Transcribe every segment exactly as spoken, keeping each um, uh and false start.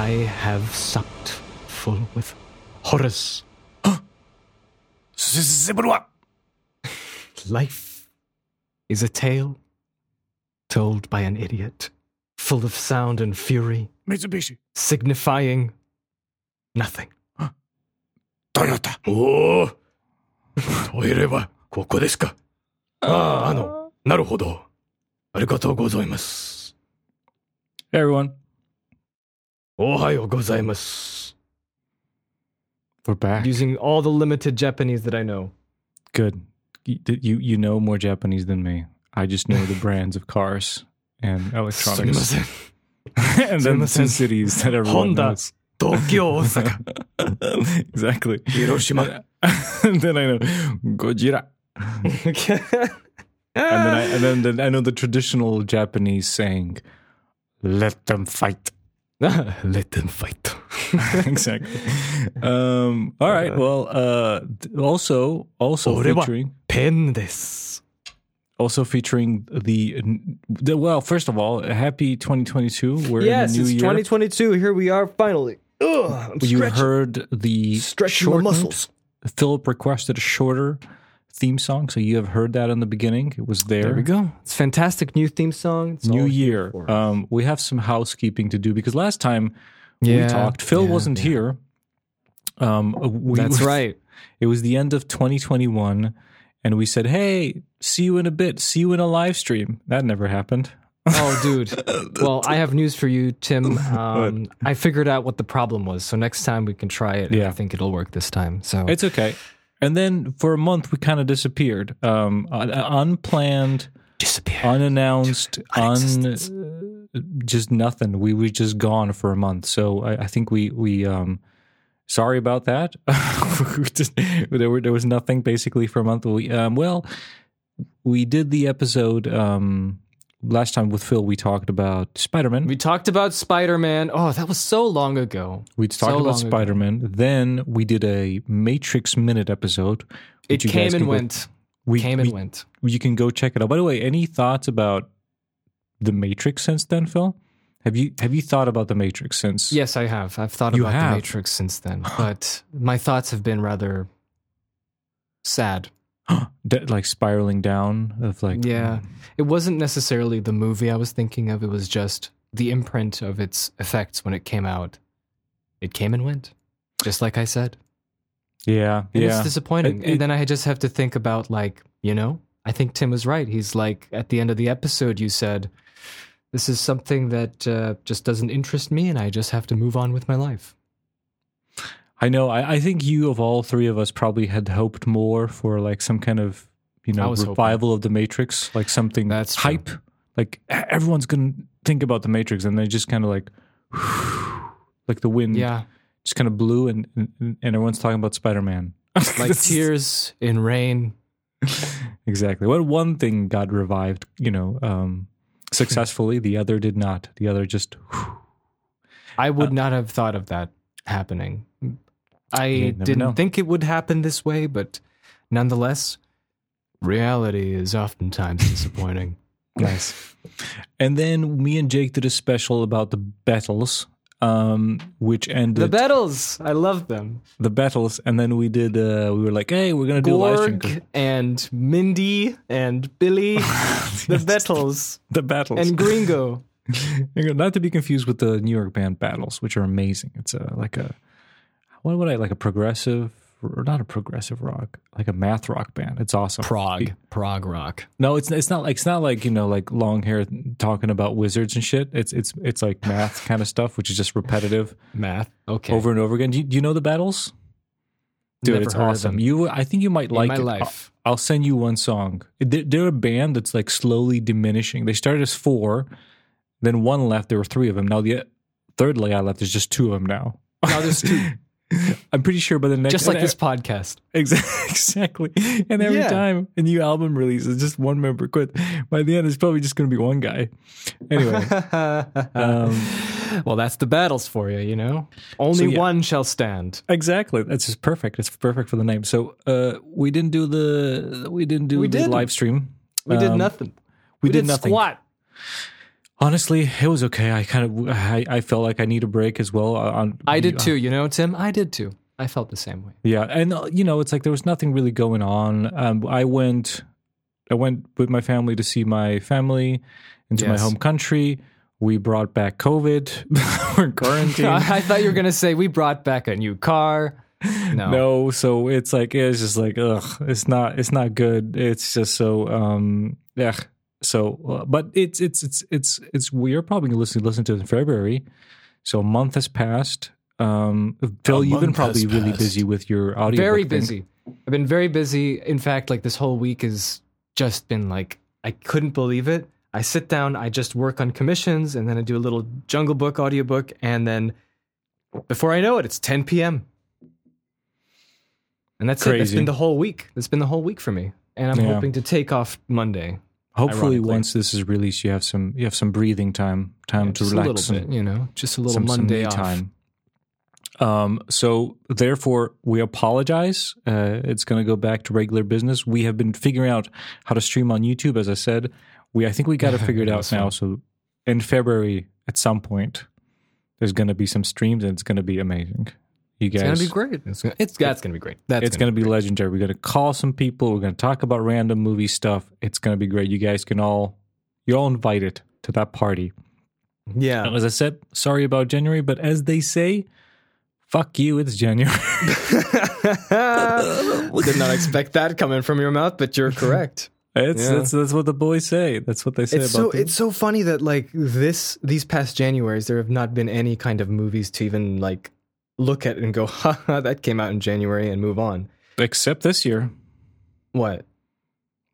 I have supped full with horrors. Life is a tale told by an idiot, full of sound and fury, Mitsubishi, signifying nothing. Toyota. Oh, Toireba, koko desu ka? Ah, ano, naruhodo. Arigatou gozaimasu. Hey, everyone. Ohayou gozaimasu. We're back. Using all the limited Japanese that I know. Good. You, you, you know more Japanese than me. I just know the brands of cars and electronics. And then the cities that everyone Honda, knows. Tokyo, Osaka. Exactly. Hiroshima. And then I know Gojira. Okay. And then, I, and then, then I know the traditional Japanese saying, let them fight. Let them fight. Exactly. Um, all right. Well, uh, also, also featuring... pen desu. Also featuring the, the... Well, first of all, happy twenty twenty-two. We're yes, in the new year. Yes, it's twenty twenty-two. Here we are, finally. Ugh, I'm you stretching. heard the stretching my muscles. Philip requested a shorter... theme song, so you have heard that in the beginning. It was there. There we go. It's fantastic new theme song. It's new year. Um, we have some housekeeping to do because last time yeah, we talked, Phil yeah, wasn't yeah. here. Um, we, That's right. It was the end of twenty twenty-one, and we said, "Hey, see you in a bit. See you in a live stream." That never happened. Oh, dude. Well, I have news for you, Tim. Um, I figured out what the problem was, so next time we can try it. Yeah. And I think it'll work this time. So it's okay. And then for a month, we kind of disappeared. Um, unplanned, disappeared. unannounced, un, just nothing. We were just gone for a month. So I, I think we, we um, sorry about that. we just, there, were, there was nothing basically for a month. We, um, well, we did the episode um, last time with Phil. We talked about Spider-Man. We talked about Spider-Man. Oh, that was so long ago. We talked so about Spider-Man. Ago. Then we did a Matrix Minute episode. It came and went. We, came and we, went. You can go check it out. By the way, any thoughts about the Matrix since then, Phil? Have you have you thought about the Matrix since? Yes, I have. I've thought you about have. the Matrix since then, but my thoughts have been rather sad. Like spiraling down of like... Yeah. Um, it wasn't necessarily the movie I was thinking of. It was just the imprint of its effects when it came out. It came and went. Just like I said. Yeah. And yeah. It's disappointing. It, it, and then I just have to think about like, you know, I think Tim was right. He's like, at the end of the episode, you said, this is something that uh, just doesn't interest me and I just have to move on with my life. I know. I, I think you, of all three of us, probably had hoped more for like some kind of, you know, revival hoping. of the Matrix, like something that's hype. True. Like everyone's going to think about the Matrix, and they just kind of like, whew, like the wind, yeah. just kind of blew, and, and and everyone's talking about Spider-Man, like tears in rain. Exactly. Well, one thing got revived, you know, um, successfully. The other did not. The other just. Whew. I would uh, not have thought of that happening. I didn't know. think it would happen this way, but nonetheless, reality is oftentimes disappointing. Nice. And then me and Jake did a special about the Battles, um, which ended... The Battles! I love them. The Battles, and then we did, uh, we were like, hey, we're going to do a live stream. Gorg and Mindy and Billy, the Battles. The Battles. And Gringo. Not to be confused with the New York band Battles, which are amazing. It's a, like a... What would I like a progressive or not a progressive rock, like a math rock band? It's awesome. Prog, prog rock. No, it's it's not like it's not like you know like long hair talking about wizards and shit. It's it's it's like math kind of stuff, which is just repetitive math, okay, over and over again. Do you, do you know the Battles? Dude, Never it's awesome. You, I think you might like my it. Life. I'll, I'll send you one song. They're, they're a band that's like slowly diminishing. They started as four, then one left. There were three of them. Now the third guy left. There's just two of them now. Now there's two. I'm pretty sure by the next... Just like this podcast. Exactly. And every yeah. time a new album releases, just one member quit. By the end, it's probably just going to be one guy. Anyway. um, well, that's the Battles for you, you know? Only so, yeah. one shall stand. Exactly. That's just perfect. It's perfect for the name. So uh, we didn't do the we didn't do we the didn't. live stream. We um, did nothing. We, we did, did nothing. squat. Honestly, it was okay. I kind of, I, I felt like I need a break as well. On, I did too, you know, Tim. I did too. I felt the same way. Yeah, and you know, it's like there was nothing really going on. Um, I went, I went with my family to see my family into yes. my home country. We brought back COVID. We're quarantined. I thought you were gonna say we brought back a new car. No, no. So it's like it's just like ugh. It's not. It's not good. It's just so um. Yeah. So, uh, but it's it's it's it's it's we're probably listening listening to it in February, so a month has passed. Um, Phil, a you've been probably really busy with your audio. Very busy. I've been very busy. In fact, like this whole week has just been like I couldn't believe it. I sit down, I just work on commissions, and then I do a little Jungle Book audiobook, and then before I know it, it's ten p.m. and that's Crazy. it. That's been the whole week. That's been the whole week for me, and I'm yeah. hoping to take off Monday. Hopefully, ironically. Once this is released, you have some you have some breathing time, time yeah, to relax. Just a little bit, you know, just a little some, Monday some time. Um, so, therefore, we apologize. Uh, it's going to go back to regular business. We have been figuring out how to stream on YouTube, as I said. We I think we got to figure it out now. So, in February, at some point, there's going to be some streams, and it's going to be amazing. You guys, it's gonna be great. It's gonna, it's, that's gonna be great. That's it's gonna, gonna be great. Legendary. We're gonna call some people. We're gonna talk about random movie stuff. It's gonna be great. You guys can all, you're all invited to that party. Yeah. And as I said, sorry about January, but as they say, fuck you. It's January. Did not expect that coming from your mouth, but you're correct. It's yeah. that's that's what the boys say. That's what they say. It's about so them. It's so funny that like this these past Januaries there have not been any kind of movies to even like. Look at it and go, haha, that came out in January and move on. Except this year. What?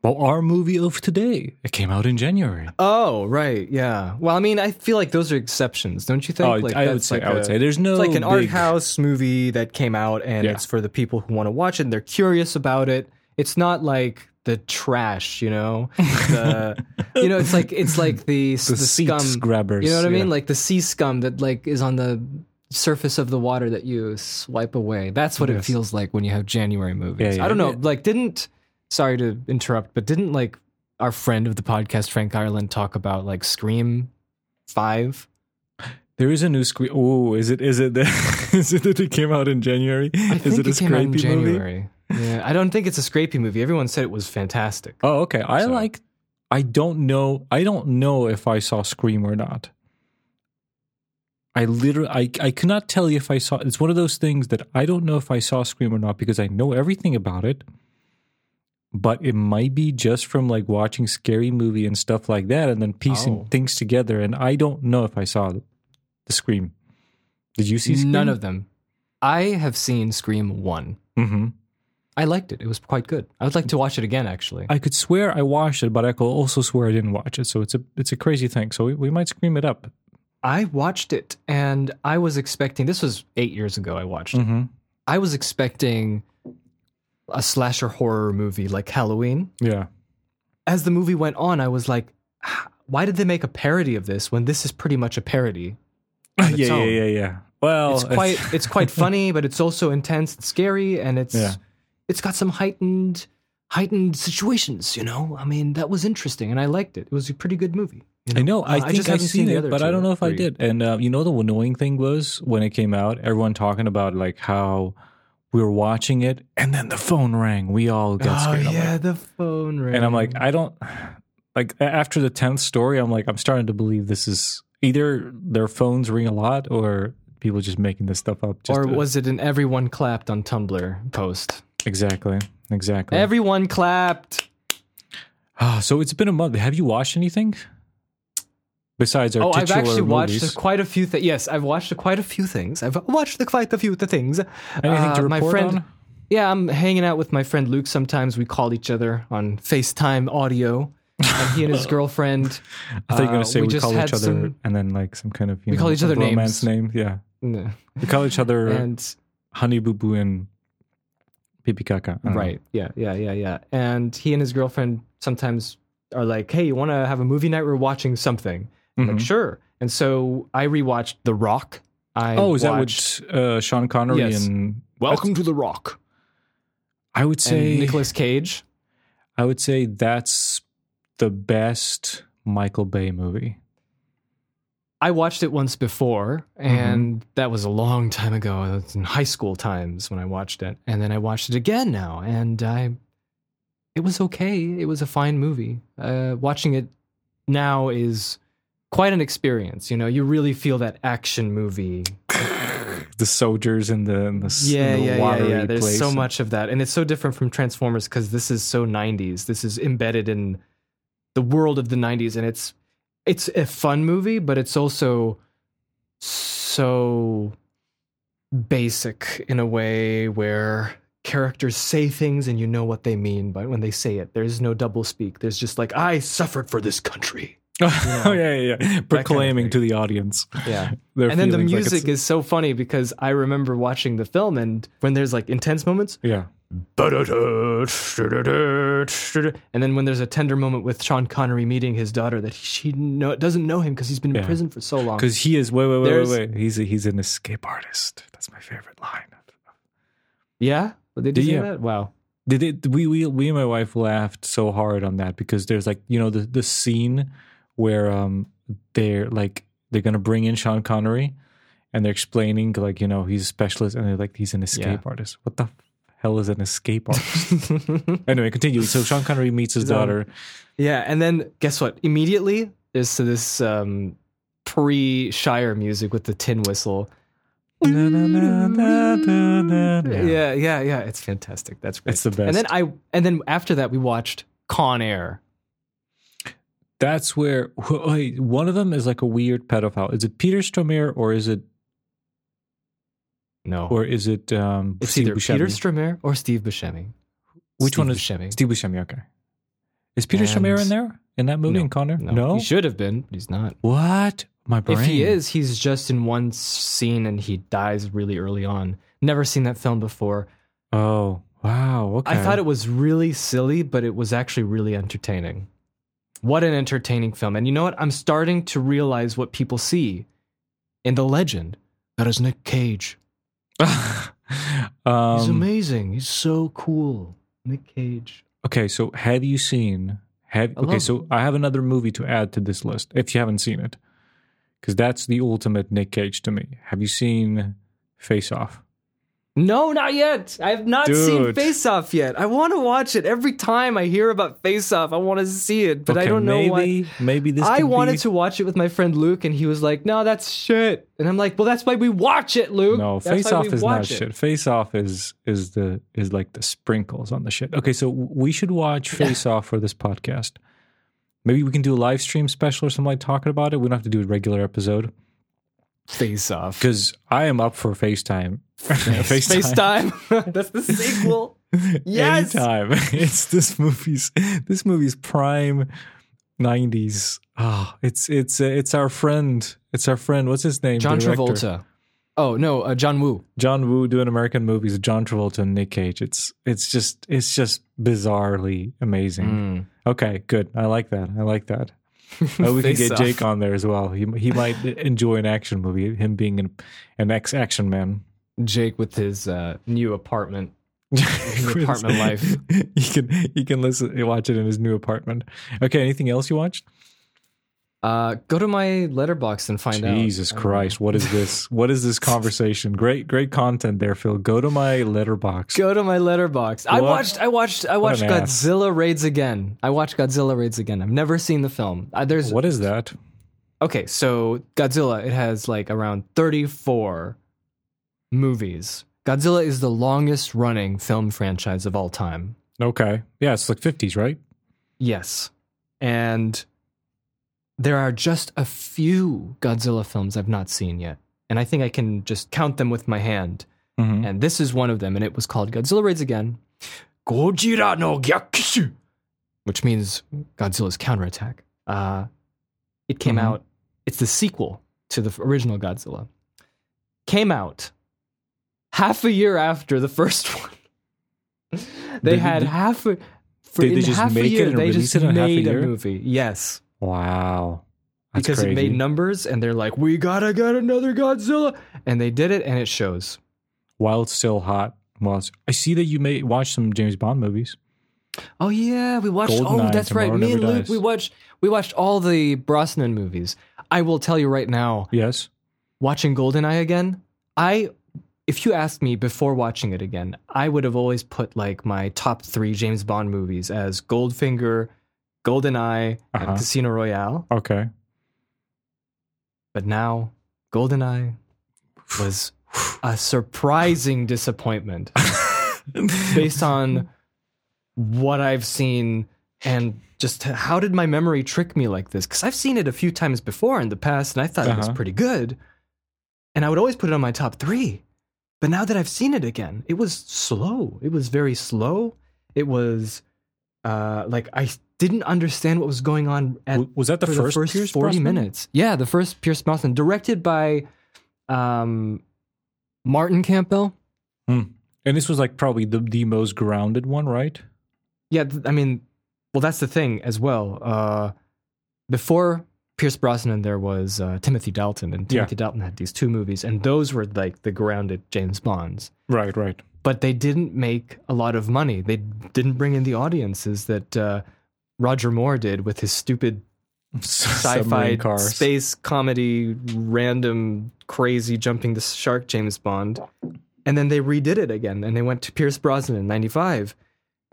Well, our movie of today. It came out in January. Oh, right. Yeah. Well, I mean, I feel like those are exceptions, don't you think? Oh, like, I, that's would say, like I would a, say there's no it's like an big... art house movie that came out and yeah. it's for the people who want to watch it and they're curious about it. It's not like the trash, you know? The, you know, it's like it's like the, the, the scum grabbers. You know what I mean? Yeah. Like the sea scum that like is on the surface of the water that you swipe away. That's what yes. it feels like when you have January movies. Yeah, yeah, I don't know. Yeah. Like, didn't sorry to interrupt, but didn't like our friend of the podcast, Frank Ireland, talk about like Scream five? There is a new Scream. Oh, is it? Is it that? Is it that it came out in January? I think is it, it a came out in January. Movie? Yeah, I don't think it's a scrapey movie. Everyone said it was fantastic. Oh, okay. I so. like. I don't know. I don't know if I saw Scream or not. I literally, I, I cannot tell you if I saw, it's one of those things that I don't know if I saw Scream or not because I know everything about it, but it might be just from like watching Scary Movie and stuff like that and then piecing oh. things together. And I don't know if I saw the Scream. Did you see Scream? None of them. I have seen Scream one. Mm-hmm. I liked it. It was quite good. I would like to watch it again, actually. I could swear I watched it, but I could also swear I didn't watch it. So it's a, it's a crazy thing. So we, we might scream it up. I watched it, and I was expecting... This was eight years ago I watched it. Mm-hmm. I was expecting a slasher horror movie like Halloween. Yeah. As the movie went on, I was like, why did they make a parody of this when this is pretty much a parody? Yeah, yeah, yeah, yeah. Well... It's quite it's, it's quite funny, but it's also intense and scary, and it's yeah. it's got some heightened heightened situations, you know? I mean, that was interesting, and I liked it. It was a pretty good movie. You know, I know. I uh, think I I've seen, seen it, but I don't know if three. I did. And uh, you know, the annoying thing was when it came out, everyone talking about like how we were watching it, and then the phone rang. We all got oh, scared. Oh yeah, like, the phone rang. And I'm like, I don't like after the tenth story. I'm like, I'm starting to believe this is either their phones ring a lot, or people just making this stuff up. Just or to, was it an everyone clapped on Tumblr post? Exactly. Exactly. Everyone clapped. Oh, so it's been a month. Have you watched anything? Besides our oh, I've actually movies. watched quite a few things. Yes, I've watched quite a few things. I've watched quite a few the things. Anything uh, to report my friend, on? Yeah, I'm hanging out with my friend Luke. Sometimes we call each other on FaceTime audio. And he and his girlfriend. I thought you were going to say uh, we, we call each other some, and then like some kind of you we know, call each other romance names. name. Yeah, no. We call each other and, Honey Boo Boo and Pipi Kaka. Right. Know. Yeah. Yeah. Yeah. Yeah. And he and his girlfriend sometimes are like, "Hey, you want to have a movie night? We're watching something." Mm-hmm. Like, sure. And so I rewatched The Rock. I oh, is watched, that with uh, Sean Connery yes. and Welcome to The Rock? I would say and Nicolas Cage. I would say that's the best Michael Bay movie. I watched it once before, and mm-hmm. that was a long time ago. It was in high school times when I watched it. And then I watched it again now, and I, it was okay. It was a fine movie. Uh, watching it now is quite an experience. You know, you really feel that action movie. The soldiers in the, in the, yeah, in the yeah, watery yeah, yeah. There's place. So much of that. And it's so different from Transformers because this is so nineties. This is embedded in the world of the nineties, and it's, it's a fun movie, but it's also so basic in a way where characters say things and you know what they mean by when they say it. There's no double speak. There's just like, I suffered for this country. You know, oh, yeah, yeah, yeah. Proclaiming kind of to the audience. Yeah. And then the music like is so funny because I remember watching the film, and when there's like intense moments. Yeah. And then when there's a tender moment with Sean Connery meeting his daughter that she know, doesn't know him because he's been in yeah. prison for so long. Because he is, wait, wait, wait, there's, wait, wait. He's, a, he's an escape artist. That's my favorite line. Yeah? Well, did you yeah. say that? Wow. Did it, we, we, we and my wife laughed so hard on that because there's like, you know, the, the scene where um they're like, they're going to bring in Sean Connery and they're explaining like, you know, he's a specialist and they're like, he's an escape yeah. artist. What the f- hell is an escape artist? Anyway, continue. So Sean Connery meets his so, daughter. Yeah, and then guess what? Immediately, there's this um, pre-Shire music with the tin whistle. Na, na, na, na, na, na, na. Yeah, yeah, yeah. It's fantastic. That's great. It's the best. And then I, and then after that, we watched Con Air. That's where wait, one of them is like a weird pedophile. Is it Peter Stormare or is it? No. Or is it um, it's Steve either Buscemi? Peter Stormare or Steve Buscemi. Which Steve one is Buscemi. Steve Buscemi, okay. Is Peter and Stormare in there? In that movie no, in Con Air? No. no? He should have been, but he's not. What? My brain. If he is, he's just in one scene and he dies really early on. Never seen that film before. Oh, wow. Okay. I thought it was really silly, but it was actually really entertaining. What an entertaining film. And you know what? I'm starting to realize what people see in the legend. That is Nick Cage. um, he's amazing. He's so cool. Nick Cage. Okay, so have you seen... Have I Okay, so it. I have another movie to add to this list, if you haven't seen it. Because that's the ultimate Nick Cage to me. Have you seen Face-Off? No, not yet. I have not Dude. seen Face-Off yet. I want to watch it. Every time I hear about Face-Off, I want to see it, but okay, I don't know maybe, why. Maybe this I wanted be... to watch it with my friend Luke, and he was like, no, that's shit. And I'm like, well, that's why we watch it, Luke. No, Face-Off is not it. shit. Face-Off is is the is like the sprinkles on the shit. Okay, so we should watch Face-Off for this podcast. Maybe we can do a live stream special or something like talking about it. We don't have to do a regular episode. Face-Off. Because I am up for FaceTime. Face, FaceTime. FaceTime. That's the sequel. Yes. Anytime. It's this movie's this movie's prime nineties. Oh, it's it's uh, it's our friend. It's our friend. What's his name? John Director. Travolta. Oh, no, uh, John Woo. John Woo doing American movies. John Travolta and Nick Cage. It's it's just it's just bizarrely amazing. Mm. Okay, good. I like that. I like that. Oh, we could get off. Jake on there as well. He he might enjoy an action movie. Him being an, an ex-action man. Jake with his uh, new apartment, his apartment life. You can you can listen watch it in his new apartment. Okay. Anything else you watched? Uh, go to my letterbox and find Jesus out. Jesus Christ! What is this? What is this conversation? Great great content there, Phil. Go to my letterbox. Go to my letterbox. What? I watched I watched I watched Godzilla ass. Raids Again. I watched Godzilla Raids Again. I've never seen the film. Uh, there's what is that? Okay, so Godzilla. It has like around thirty-four. Movies. Godzilla is the longest running film franchise of all time. Okay. Yeah, it's like fifties, right? Yes. And there are just a few Godzilla films I've not seen yet. And I think I can just count them with my hand. Mm-hmm. And this is one of them, and it was called Godzilla Raids Again. Gojira no Gyakishu, which means Godzilla's counterattack. Uh, it came mm-hmm. out, it's the sequel to the original Godzilla. Came out half a year after the first one. They did, had half a for did in they just half make a year. It they just it made half a, year? a movie. Yes. Wow. That's because crazy. It made numbers, and they're like, "We gotta get another Godzilla," and they did it, and it shows. While it's still hot, while it's, I see that you may watch some James Bond movies. Oh yeah, we watched. Golden oh, Eye, that's right. Me and Luke, dies. we watched. We watched all the Brosnan movies. I will tell you right now. Yes. Watching GoldenEye again, I, if you asked me before watching it again, I would have always put like my top three James Bond movies as Goldfinger, GoldenEye, uh-huh. and Casino Royale. Okay. But now, GoldenEye was a surprising disappointment based on what I've seen and just how did my memory trick me like this? Because I've seen it a few times before in the past and I thought uh-huh. it was pretty good. And I would always put it on my top three. But now that I've seen it again, it was slow. It was very slow. It was uh, like I didn't understand what was going on. At, was that the first, the first Pierce forty Brosnan? Minutes? Yeah, the first Pierce Brosnan, directed by um, Martin Campbell. Hmm. And this was like probably the, the most grounded one, right? Yeah, th- I mean, well, that's the thing as well. Uh, before Pierce Brosnan, there was uh, Timothy Dalton, and Timothy yeah. Dalton had these two movies, and those were like the grounded James Bonds. Right, right. But they didn't make a lot of money. They didn't bring in the audiences that uh, Roger Moore did with his stupid sci-fi space comedy, random, crazy, jumping the shark James Bond. And then they redid it again, and they went to Pierce Brosnan in ninety-five,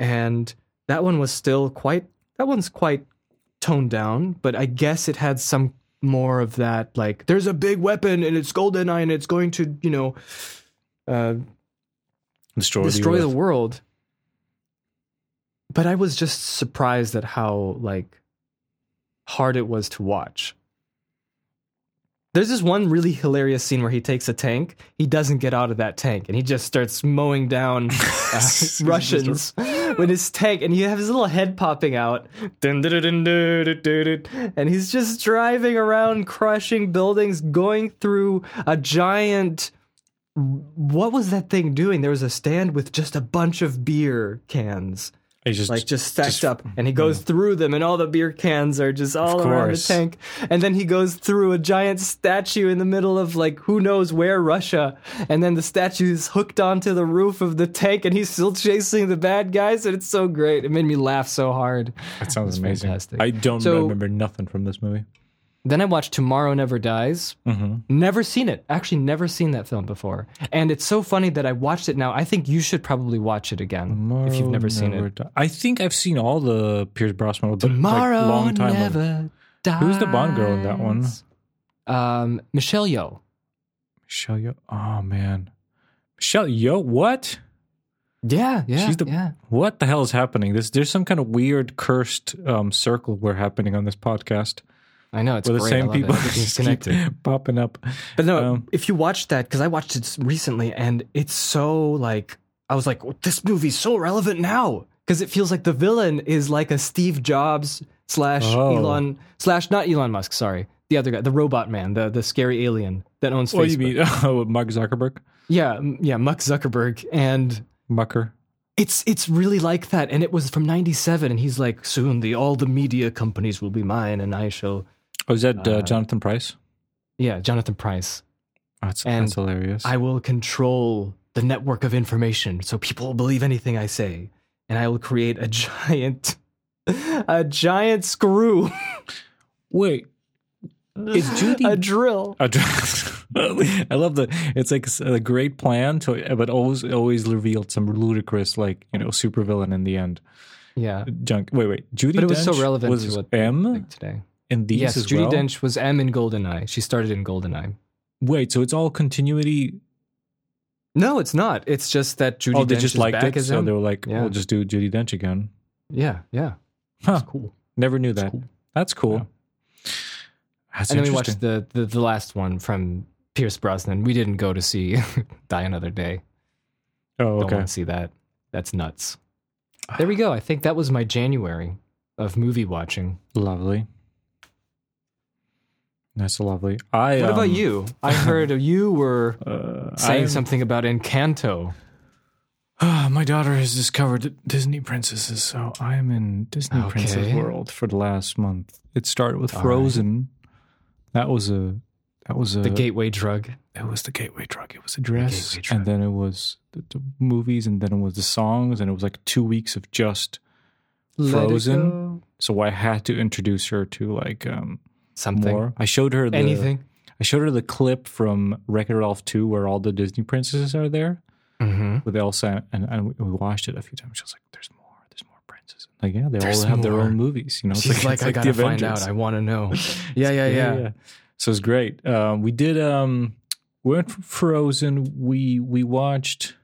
and that one was still quite, that one's quite toned down, but I guess it had some more of that, like, there's a big weapon, and it's GoldenEye, and it's going to, you know, uh, destroy, destroy the, the world. But I was just surprised at how, like, hard it was to watch. There's this one really hilarious scene where he takes a tank. He doesn't get out of that tank, and he just starts mowing down uh, Russians with his tank. And you have his little head popping out, and he's just driving around, crushing buildings, going through a giant. What was that thing doing? There was a stand with just a bunch of beer cans. Just, like just stacked just, up, and he goes yeah. through them, and all the beer cans are just all around the tank. And then he goes through a giant statue in the middle of like who knows where Russia, and then the statue is hooked onto the roof of the tank, and he's still chasing the bad guys. And it's so great; it made me laugh so hard. That sounds amazing. Fantastic. I don't so, remember nothing from this movie. Then I watched Tomorrow Never Dies. Mm-hmm. Never seen it. Actually, never seen that film before. And it's so funny that I watched it now. I think you should probably watch it again Tomorrow if you've never seen it. Di- I think I've seen all the Pierce Brosnan, but Tomorrow like long time Never Dies. Who's the Bond girl in that one? Um, Michelle Yeoh. Michelle Yeoh. Oh man, Michelle Yeoh. What? Yeah, yeah, She's the, yeah. What the hell is happening? This there's some kind of weird cursed um, circle we're happening on this podcast. I know, it's We're great. The same people just keep popping up. But no, um, if you watched that, because I watched it recently, and it's so like, I was like, this movie's so relevant now. Because it feels like the villain is like a Steve Jobs slash oh. Elon, slash not Elon Musk, sorry. The other guy, the robot man, the, the scary alien that owns Facebook. Oh, you mean oh, Mark Zuckerberg? Yeah, yeah, Mark Zuckerberg and... Mucker. It's it's really like that. And it was from ninety-seven, and he's like, soon the all the media companies will be mine, and I shall... Oh, is that uh, uh, Jonathan Pryce? Yeah, Jonathan Pryce. Oh, that's, and that's hilarious. I will control the network of information so people will believe anything I say. And I will create a giant, a giant screw. Wait. Is Judy... A drill. A drill. I love the, it's like a great plan, to, but always always revealed some ludicrous, like, you know, supervillain in the end. Yeah. Junk. Wait, wait. Judy But it was Dench so relevant was to what M? Like today. In these yes, as Judi well? Dench was M in GoldenEye. She started in GoldenEye. Wait, so it's all continuity? No, it's not. It's just that Judi oh, Dench just is liked back it, as so M. They were like, yeah. we'll just do Judi Dench again. Yeah, yeah. Huh. That's cool. Never knew that. That's cool. That's cool. Yeah. That's and then we watched the, the, the last one from Pierce Brosnan. We didn't go to see Die Another Day. Oh, okay. Don't want to see that. That's nuts. There we go. I think that was my January of movie watching. Lovely. That's lovely. I, what um, about you? I heard you were uh, saying I'm, something about Encanto. Uh, my daughter has discovered Disney princesses, so I am in Disney okay. princess world for the last month. It started with All Frozen. Right. That was a that was a the gateway drug. It was the gateway drug. It was a dress, the and then it was the, the movies, and then it was the songs, and it was like two weeks of just Frozen. So I had to introduce her to like. Um, something. More. I showed her the, anything. I showed her the clip from Wreck-It Ralph two where all the Disney princesses are there. Mm-hmm. With Elsa, and, and we watched it a few times. She was like, "There's more. There's more princesses." Like, yeah, they there's all have more. Their own movies. You know, she's it's like, like, "I like gotta find out. I want to know." yeah, yeah, yeah, yeah. So it's great. Um, we did. Um, we went from Frozen. We we watched.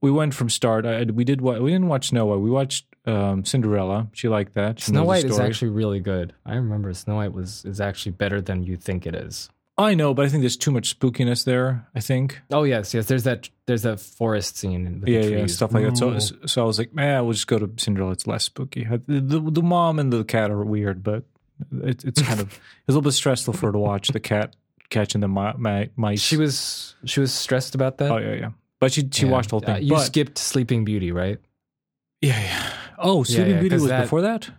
We went from start. I, we did. We didn't watch Snow White. We watched um, Cinderella. She liked that. She Snow White is actually really good. I remember Snow White was is actually better than you think it is. I know, but I think there's too much spookiness there, I think. Oh, yes, yes. There's that There's that forest scene. With yeah, the trees. yeah, stuff like Ooh. that. So, so I was like, man, eh, we'll just go to Cinderella. It's less spooky. The, the, the mom and the cat are weird, but it, it's kind of... It's a little bit stressful for her to watch the cat catching the mi- mi- mice. She was she was stressed about that? Oh, yeah, yeah. But she, she yeah. watched the whole thing. Uh, you but, skipped Sleeping Beauty, right? Yeah, yeah. Oh, Sleeping yeah, yeah, Beauty was that, before that?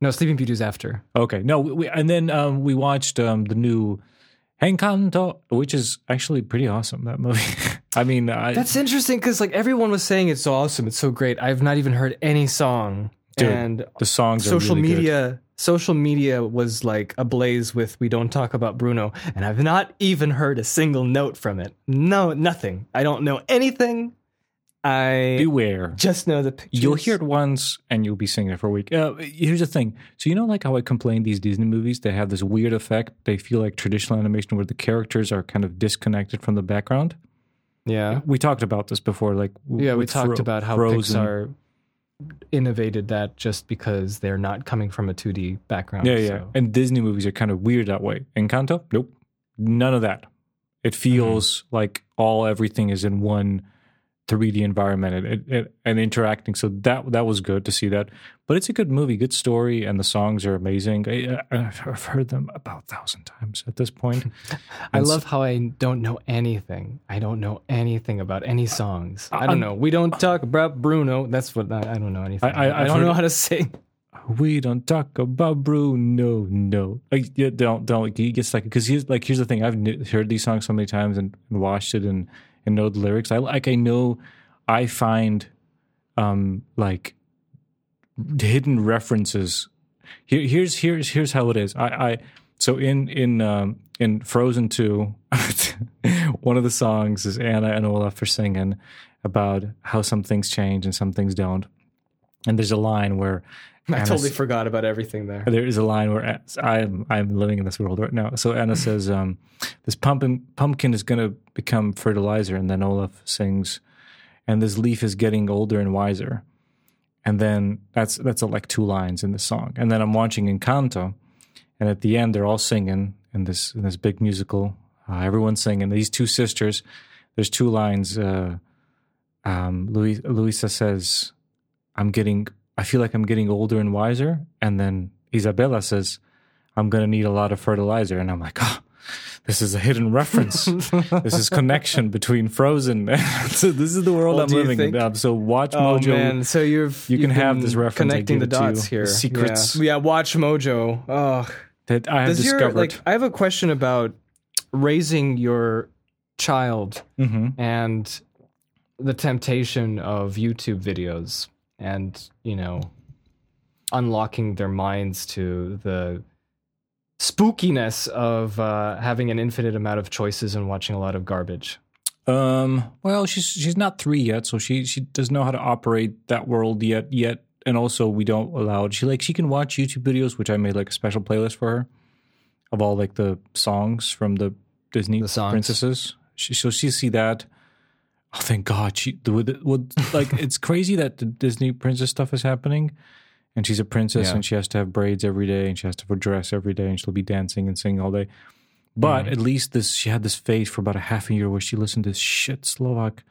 No, Sleeping Beauty was after. Okay. No, we, and then um, we watched um, the new... Encanto, which is actually pretty awesome, that movie. I mean... I, That's interesting, because like everyone was saying it's so awesome, it's so great. I've not even heard any song. Dude, and the songs social are really media, good. Social media was like ablaze with We Don't Talk About Bruno, and I've not even heard a single note from it. No, nothing. I don't know anything. I... Beware. Just know the pictures. You'll hear it once, and you'll be singing it for a week. Uh, here's the thing. So you know like how I complain these Disney movies, they have this weird effect. They feel like traditional animation where the characters are kind of disconnected from the background. Yeah. We talked about this before. Like Yeah, we talked Fro- about how Frozen. Pixar innovated that just because they're not coming from a two D background. Yeah, yeah. So. And Disney movies are kind of weird that way. Encanto? Nope. None of that. It feels mm-hmm. like all everything is in one... three D environment and, and, and interacting, so that that was good to see that. But it's a good movie, good story, and the songs are amazing. I, I've heard them about a thousand times at this point. I and love so, how I don't know anything. I don't know anything about any songs. I, I don't I'm, know. We don't talk about Bruno. That's what I, I don't know anything. I, I, I don't heard, know how to sing. We don't talk about Bruno. No, like you don't don't. He gets like because he's like here's the thing. I've heard these songs so many times and, and watched it and. and know the lyrics. I like, I know I find, um, like hidden references here. Here's, here's, here's how it is. I, I, so in, in, um, in Frozen two, one of the songs is Anna and Olaf are singing about how some things change and some things don't. And there's a line where I Anna totally s- forgot about everything there. There is a line where I'm I'm living in this world right now. So Anna says, um, "This pumpkin pumpkin is going to become fertilizer," and then Olaf sings, "And this leaf is getting older and wiser." And then that's that's like two lines in the song. And then I'm watching Encanto, and at the end they're all singing in this in this big musical. Uh, everyone's singing. These two sisters. There's two lines. Uh, um, Luis, Luisa says, "I'm getting." I feel like I'm getting older and wiser. And then Isabella says, I'm going to need a lot of fertilizer. And I'm like, oh, this is a hidden reference. This is connection between Frozen. So this is the world well, I'm living in. So Watch oh, Mojo. Man. So you've, you you've can have this reference. Connecting the dots here. Secrets. Yeah. yeah, Watch Mojo. Oh. That I have Does discovered. Your, like, I have a question about raising your child mm-hmm. and the temptation of YouTube videos. And, you know, unlocking their minds to the spookiness of uh, having an infinite amount of choices and watching a lot of garbage. Um, well, she's she's not three yet, so she, she doesn't know how to operate that world yet. Yet, and also we don't allow it. She like she can watch YouTube videos, which I made like a special playlist for her of all like the songs from the Disney the songs. princesses. She, so she see that. Oh, thank God. She, well, like, it's crazy that the Disney princess stuff is happening. And she's a princess yeah. and she has to have braids every day and she has to have a dress every day and she'll be dancing and singing all day. But mm. at least this, she had this phase for about a half a year where she listened to this shit Slovak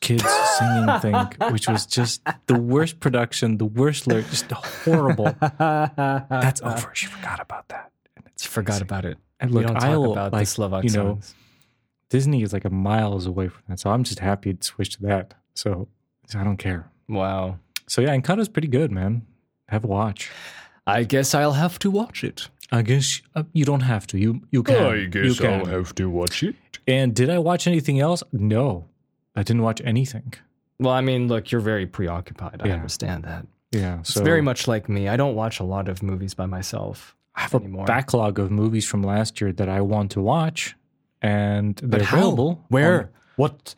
kids singing thing, which was just the worst production, the worst lyrics, just horrible. That's over. She forgot about that. And it's she forgot amazing. about it. And look, we don't talk I'll, about like, the Slovak you know, songs. Disney is like a miles away from that, so I'm just happy it switched to that. So, so I don't care. Wow. So yeah, Encanto's pretty good, man. Have a watch. I guess I'll have to watch it. I guess uh, you don't have to. You you can. I guess you can. I'll have to watch it. And did I watch anything else? No, I didn't watch anything. Well, I mean, look, you're very preoccupied. I yeah. understand that. Yeah, so. It's very much like me. I don't watch a lot of movies by myself. I have anymore. a backlog of movies from last year that I want to watch, and but they're how? available. Where? On, what,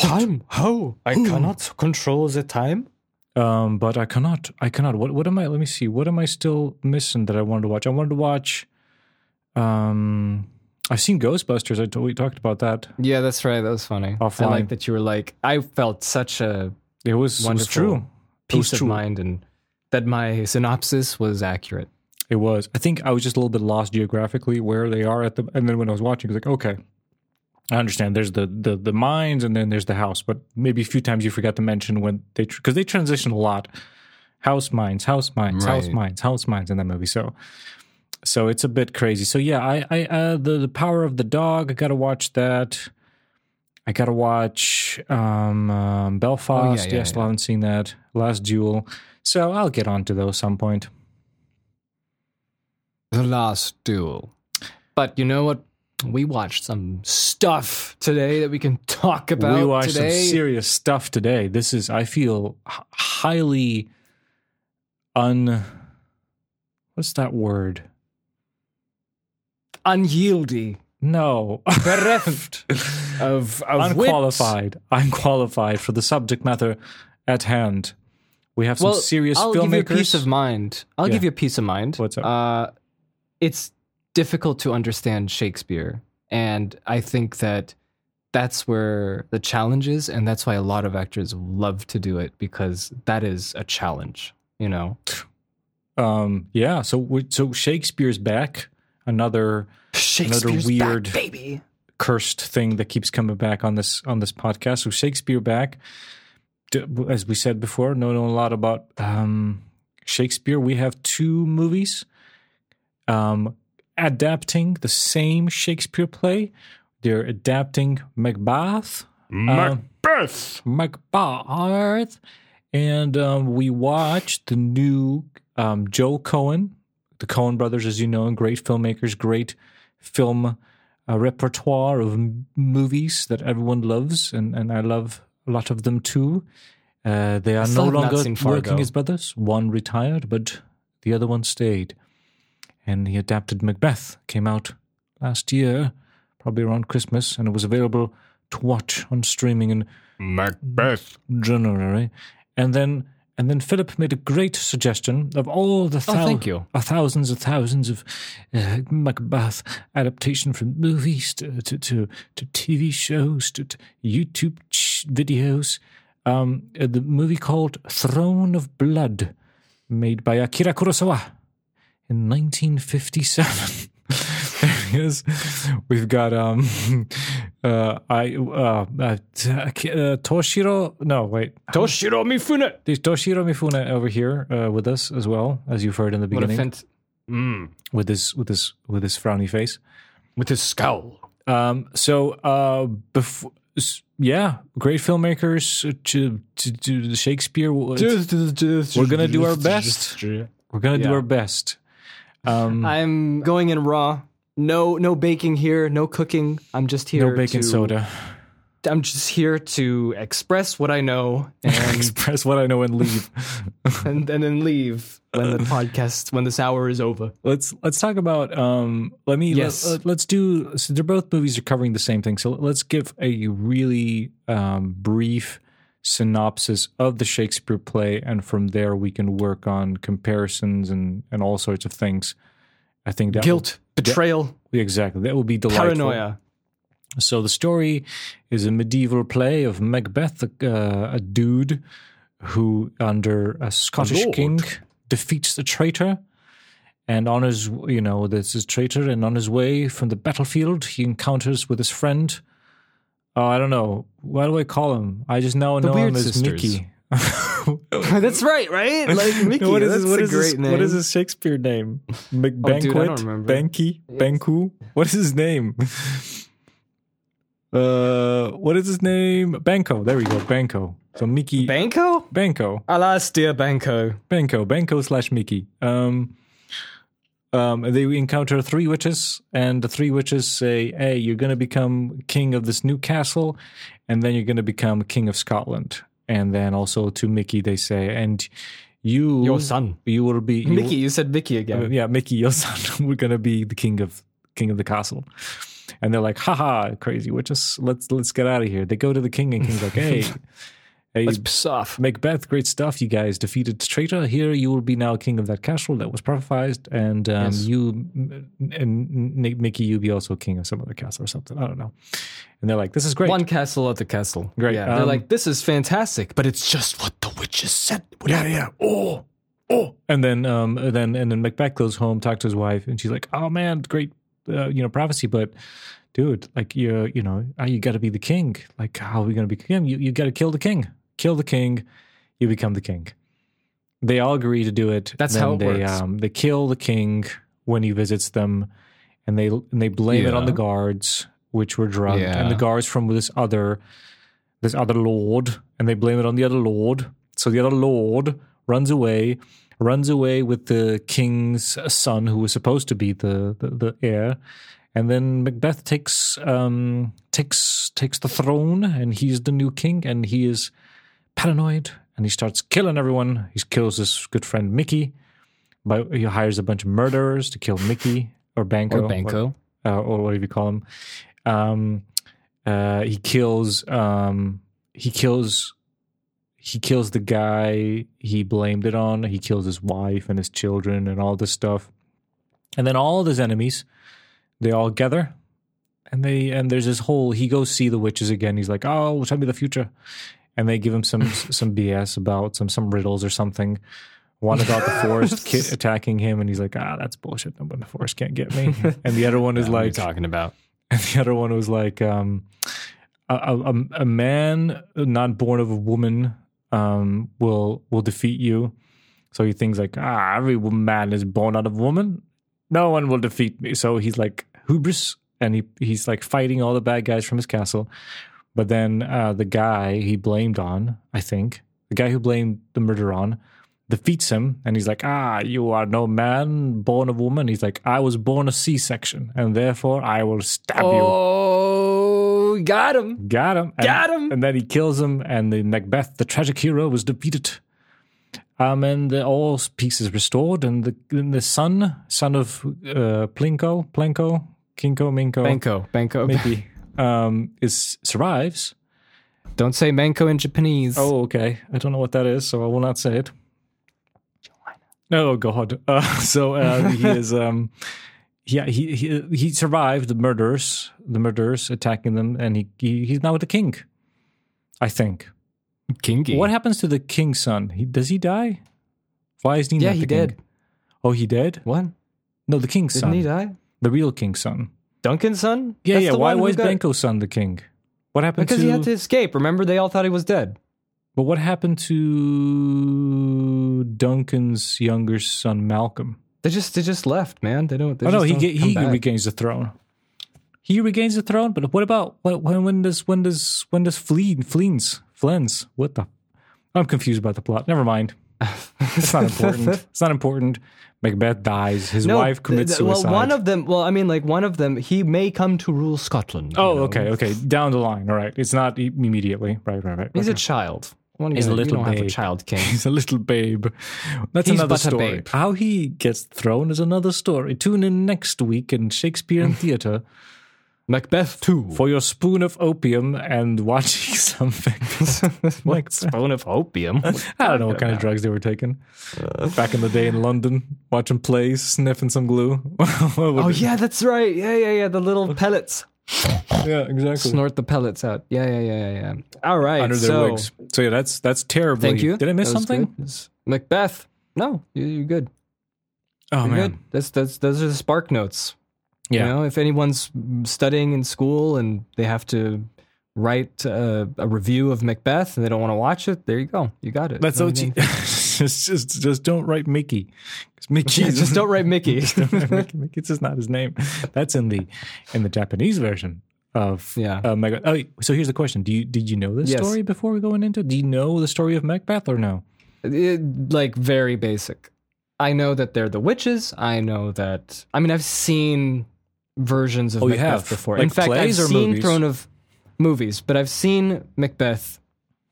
what time? How? I Ooh. cannot control the time. Um, but I cannot. I cannot. What? What am I? Let me see. What am I still missing that I wanted to watch? I wanted to watch. Um, I've seen Ghostbusters. I totally talked about that. Yeah, that's right. That was funny. Offline. I like that you were like. I felt such a. It was wonderful. It was true. Peace of mind, and that my synopsis was accurate. It was. I think I was just a little bit lost geographically where they are at the. And then when I was watching, I was like, okay, I understand. There's the the, the mines, and then there's the house. But maybe a few times you forgot to mention when they because they transition a lot. House mines, house mines, right. house mines, house mines in that movie. So, so it's a bit crazy. So yeah, I I uh, the the Power of the Dog. I gotta watch that. I gotta watch um, um, Belfast. Oh, yeah, yeah, yes, yeah. I haven't seen that. Last Duel. So I'll get onto those some point. The Last Duel. But you know what? We watched some stuff today that we can talk about. We watched today. some serious stuff today. This is, I feel, h- highly un. What's that word? Unyieldy. No. Bereft. Of, of unqualified. Wit. Unqualified for the subject matter at hand. We have some well, serious I'll filmmakers. I'll give you a peace of mind. I'll yeah. give you a peace of mind. What's up? Uh, it's difficult to understand Shakespeare. And I think that that's where the challenge is. And that's why a lot of actors love to do it, because that is a challenge, you know? Um, yeah. So so Shakespeare's back. Another, another weird back, baby. cursed thing that keeps coming back on this on this podcast. So Shakespeare back. As we said before, know a lot about um, Shakespeare. We have two movies um, adapting the same Shakespeare play. They're adapting Macbeth. Macbeth. Um, Macbeth. And um, we watched the new um, Joel Coen. The Coen Brothers, as you know, and great filmmakers, great film uh, repertoire of m- movies that everyone loves, and, and I love a lot of them too. Uh, they are no longer working as brothers. One retired, but the other one stayed. And he adapted Macbeth, came out last year, probably around Christmas, and it was available to watch on streaming in Macbeth January. And then... And then Philip made a great suggestion of all the thou- oh, thank you. Uh, thousands and thousands of uh, Macbeth adaptation from movies to to, to, to T V shows to, to YouTube ch- videos. Um, uh, the movie called Throne of Blood, made by Akira Kurosawa in nineteen fifty-seven. There he is. We've got um, uh, I uh, uh, Toshiro. No, wait, Toshiro Mifune. There's Toshiro Mifune over here uh, with us as well, as you've heard in the beginning. What a fent- mm. With this, with this, with this frowny face, with his scowl. Um, so, uh, before, yeah, great filmmakers to to do the Shakespeare. We're gonna do our best. We're gonna yeah. do our best. Um, I'm going in raw. No, no baking here. No cooking. I'm just here. No baking to, soda. I'm just here to express what I know and express what I know and leave, and, and then leave when the podcast when this hour is over. Let's let's talk about. Um, let me. Yes. Let, let's do. So they're both movies are covering the same thing. So let's give a really um, brief synopsis of the Shakespeare play, and from there we can work on comparisons and, and all sorts of things. I think that guilt, will, betrayal, that, exactly. That would be delightful. Paranoia. So the story is a medieval play of Macbeth, uh, a dude who, under a Scottish Lord. king, defeats the traitor, and on his you know this is traitor, and on his way from the battlefield, he encounters with his friend. Oh, I don't know. What do I call him? I just now know him as Mickey. That's right, right? Like Mickey. What is that's his, what a is great his, name. What is his Shakespeare name? McBanquet? Oh, dude, I don't remember. Banky? Yes. Banku? What is his name? Uh, what is his name? Banquo. There we go. Banquo. So Mickey. Banquo? Banquo. Alas, dear Banquo. Banquo. Banquo slash Mickey. Um... Um, they encounter three witches, and the three witches say, hey, you're going to become king of this new castle, and then you're going to become king of Scotland. And then also to Mickey, they say, and You, your son, you will be you Mickey. Will, you said Mickey again. Uh, yeah, Mickey, your son. We're gonna be the king of king of the castle. And they're like, haha, crazy. We're just let's let's get out of here. They go to the king, and king's like, hey, hey, let's piss off. Macbeth, great stuff. You guys defeated the traitor. Here, you will be now king of that castle that was prophesized. And um, yes. you and Mickey, you be also king of some other castle or something. I don't know. And they're like, this is great. One castle at the castle. Great. Yeah. Um, they're like, this is fantastic, but it's just what the witches said. Yeah, yeah. Oh, oh. And then, um, then, and then Macbeth goes home, talks to his wife, and she's like, oh man, great. Uh, you know, prophecy, but dude, like you're, you know, you got to be the king. Like, how are we going to be king? You, you got to kill the king. Kill the king. You become the king. They all agree to do it. That's then how it they, works. Um, they kill the king when he visits them, and they and they blame yeah. it on the guards, which were drugged, yeah. and the guards from this other this other lord, and they blame it on the other lord. So the other lord runs away. runs away with the king's son, who was supposed to be the, the, the heir. And then Macbeth takes um, takes takes the throne, and he's the new king, and he is paranoid, and he starts killing everyone. He kills his good friend Mickey. But he hires a bunch of murderers to kill Mickey, or Banquo. Or Banquo. Or, uh, or whatever you call him. Um, uh, he kills... Um, he kills... He kills the guy he blamed it on. He kills his wife and his children and all this stuff. And then all of his enemies, they all gather. And they and there's this whole, he goes see the witches again. He's like, oh, tell me the future. And they give him some some B S about some some riddles or something. One about the forest kid attacking him. And he's like, ah, that's bullshit. No, but the forest can't get me. And the other one is yeah, like... What are you talking about? And the other one was like, um, a, a, a man not born of a woman... Um, will will defeat you. So he thinks like, ah, every man is born out of woman. No one will defeat me. So he's like hubris, and he he's like fighting all the bad guys from his castle. But then uh, the guy he blamed on, I think, the guy who blamed the murder on, defeats him, and he's like, ah, you are no man born of woman. He's like, I was born a C-section, and therefore I will stab oh. you. Got him. Got him. And, Got him. And then he kills him, and the Macbeth, the tragic hero, was defeated. Um, and the, all peace is restored, and the and the son, son of uh, Plinko, Plenko, Kinko, Minko, Banko, Banko, Mickey, um, is survives. Don't say Manko in Japanese. Oh, okay. I don't know what that is, so I will not say it. No, oh, God. Uh, so uh, he is. Um, Yeah, he, he he survived the murders, the murderers attacking them, and he, he he's now the king, I think. Kingy. What happens to the king's son? He, does he die? Why is he yeah, not he the king? Did. Oh, he did? What? No, the king's Didn't son. Didn't he die? The real king's son. Duncan's son? Yeah, That's yeah. Why was got... Banquo's son the king? What happened because to... Because he had to escape. Remember, they all thought he was dead. But what happened to Duncan's younger son, Malcolm? They just they just left, man. They don't. They oh no, he he back. regains the throne. He regains the throne. But what about what, when when does when does when does Fleen Fleens Flens? What the? I'm confused about the plot. Never mind. It's not important. It's not important. Macbeth dies. His no, wife commits th- th- well, suicide. Well, one of them. Well, I mean, like one of them. He may come to rule Scotland. Oh, know? okay, okay. Down the line. All right. It's not immediately. Right, right, right. He's okay. a child. He's a little babe. A child king. He's a little babe. That's He's another story. How he gets thrown is another story. Tune in next week in Shakespeare and Theatre. Macbeth two. For your spoon of opium and watching something. What spoon of opium? I don't know what kind of drugs they were taking. Uh, Back in the day in London, watching plays, sniffing some glue. Oh, yeah, that's right. Yeah, yeah, yeah. The little pellets. Yeah, exactly. Snort the pellets out. Yeah, yeah, yeah, yeah. All right. Under their so, wigs. So yeah, that's that's terrible. Thank you. Did I miss something? Good. Macbeth. No, you're good. Oh you're man, good. That's that's those are the spark notes. Yeah. You know, if anyone's studying in school and they have to write uh, a review of Macbeth and they don't want to watch it, there you go. You got it. That's so cheap. Just, just, just don't write Mickey. Mickey yeah, just don't write Mickey. Just don't write Mickey. Mickey's just not his name. That's in the in the Japanese version of yeah. uh, Macbeth. Oh, so here's the question: Do you did you know this yes. story before we going into? Do you know the story of Macbeth or no? It, like very basic. I know that they're the witches. I know that. I mean, I've seen versions of oh, Macbeth you have? before. Like in fact, I've seen movies? Throne of movies, but I've seen Macbeth.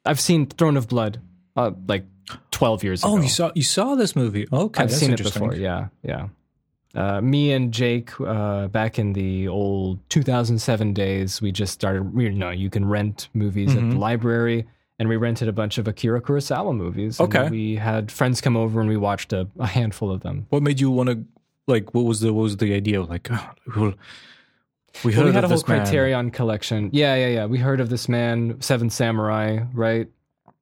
I've seen Throne of Blood. Uh, like. twelve years oh, ago. Oh, you saw you saw this movie? Okay, I've that's seen it before. Yeah, yeah. Uh, me and Jake, uh, back in the old two thousand seven days, we just started. We, you know, you can rent movies mm-hmm. at the library, and we rented a bunch of Akira Kurosawa movies. And okay, we had friends come over and we watched a, a handful of them. What made you want to like? What was the what was the idea? Like, oh, we heard well, we had of a whole this Criterion man. Collection. Yeah, yeah, yeah. We heard of this man, Seven Samurai, right?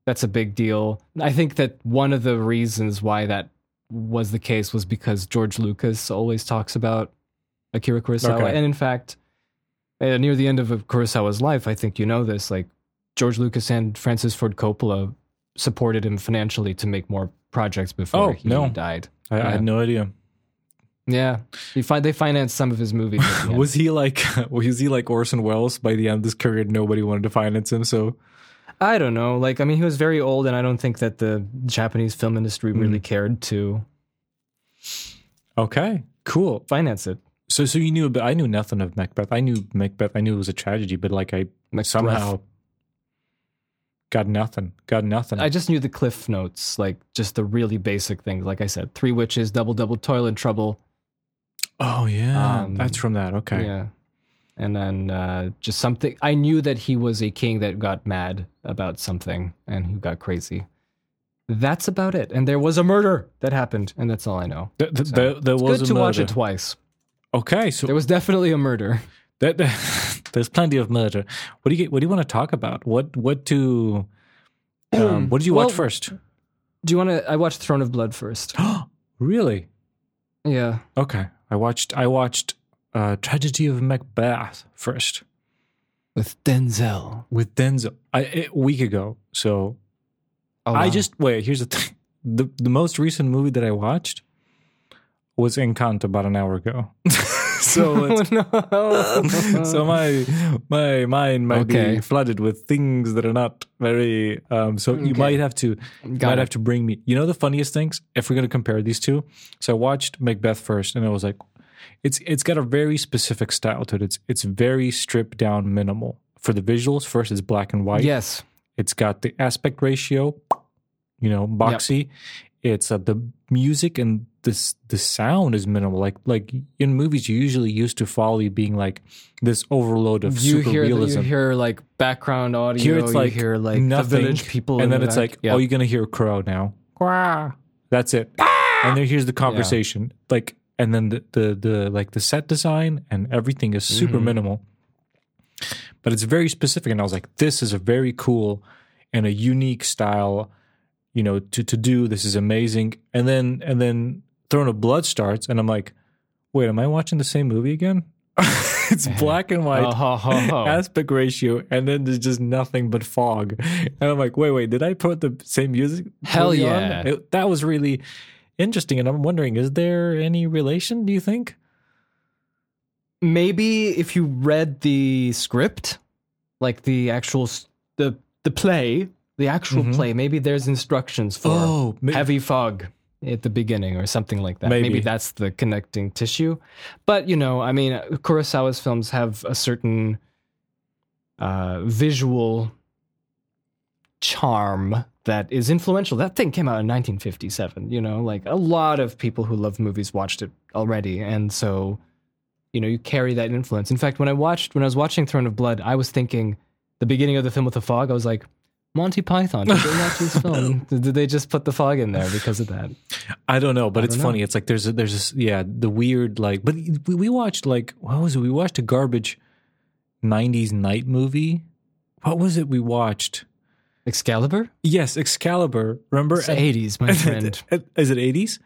That's a big deal. I think that one of the reasons why that was the case was because George Lucas always talks about Akira Kurosawa. Okay. And in fact, uh, near the end of Kurosawa's life, I think you know this, like George Lucas and Francis Ford Coppola supported him financially to make more projects before oh, he no. died. I, yeah. I had no idea. Yeah, he fi- they financed some of his movies. was he like was he like Orson Welles? By the end of his career, nobody wanted to finance him, so... I don't know. Like, I mean, he was very old, and I don't think that the Japanese film industry really mm. cared to. Okay, cool. Finance it. So, so you knew, but I knew nothing of Macbeth. I knew Macbeth. I knew it was a tragedy, but like I Macbeth. somehow got nothing. Got nothing. I just knew the cliff notes, like just the really basic things. Like I said, three witches, double double toil and trouble. Oh yeah, um, that's from that. Okay. Yeah. And then uh, just something. I knew that he was a king that got mad about something and who got crazy. That's about it. And there was a murder that happened, and that's all I know. There, there, so there, there was good a to murder. Watch it twice. Okay, so there was definitely a murder. That, that, there's plenty of murder. What do you What do you want to talk about? What What to? Um, what did you well, watch first? Do you want to? I watched Throne of Blood first. Really? Yeah. Okay. I watched. I watched. Uh, Tragedy of Macbeth first. With Denzel. With Denzel. I, a week ago. So oh, wow. I just, wait, here's the thing. The, the most recent movie that I watched was Encanto about an hour ago. so it's, oh, no. So my my mind might okay. be flooded with things that are not very, um, so okay. you might have to, you might have to bring me, you know the funniest things? If we're going to compare these two. So I watched Macbeth first and I was like, It's it's got a very specific style to it. It's it's very stripped down, minimal for the visuals. First, it's black and white. Yes, it's got the aspect ratio, you know, boxy. Yep. It's uh, the music and this the sound is minimal. Like like in movies, you're usually used to folly being like this overload of you super hear, realism. You hear like background audio. Here it's like you hear like nothing, the village people, and then it's back. like yep. oh, you're gonna hear a crow now. Quah. That's it. Ah! And then here's the conversation. Yeah. Like. And then the, the, the like the set design and everything is super mm-hmm. minimal, but it's very specific. And I was like, this is a very cool and a unique style, you know, to, to do. This is amazing. And then and then Throne of Blood starts, and I'm like, wait, am I watching the same movie again? It's black and white, oh, ho, ho, ho. aspect ratio, and then there's just nothing but fog. And I'm like, wait, wait, did I put the same music? Hell yeah, it, that was really. Interesting, and I'm wondering, is there any relation, do you think? Maybe if you read the script, like the actual, the the play, the actual mm-hmm. play, maybe there's instructions for oh, maybe. heavy fog at the beginning or something like that. Maybe. maybe that's the connecting tissue. But, you know, I mean, Kurosawa's films have a certain uh, visual charm that is influential. That thing came out in nineteen fifty-seven, you know, like a lot of people who love movies watched it already. And so, you know, you carry that influence. In fact, when I watched, when I was watching Throne of Blood, I was thinking the beginning of the film with the fog, I was like, Monty Python, did they watch this film? Did they just put the fog in there because of that? I don't know, but it's know. funny. It's like, there's a, there's a, yeah, the weird, like, but we, we watched like, what was it? We watched a garbage nineties night movie. What was it we watched? Excalibur? Yes, Excalibur. Remember? It's eighties, my friend. Is it eighties?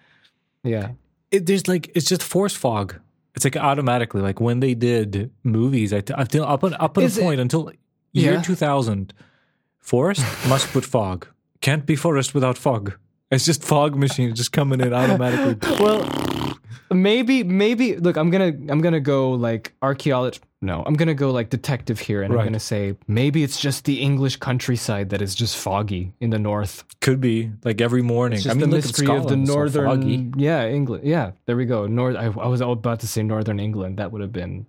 Yeah. It, there's like, it's just force fog. It's like automatically, like when they did movies, I, I feel up, up at a point it, until year yeah. two thousand, forest must put fog. Can't be forest without fog. It's just fog machine just coming in automatically. Well, maybe, maybe, look, I'm going to, I'm going to go like archaeology. No, I'm going to go like detective here and right. I'm going to say maybe it's just the English countryside that is just foggy in the north. Could be like every morning. It's just I mean, the mystery of the northern. So foggy. Yeah, England. Yeah, there we go. North. I, I was all about to say northern England. That would have been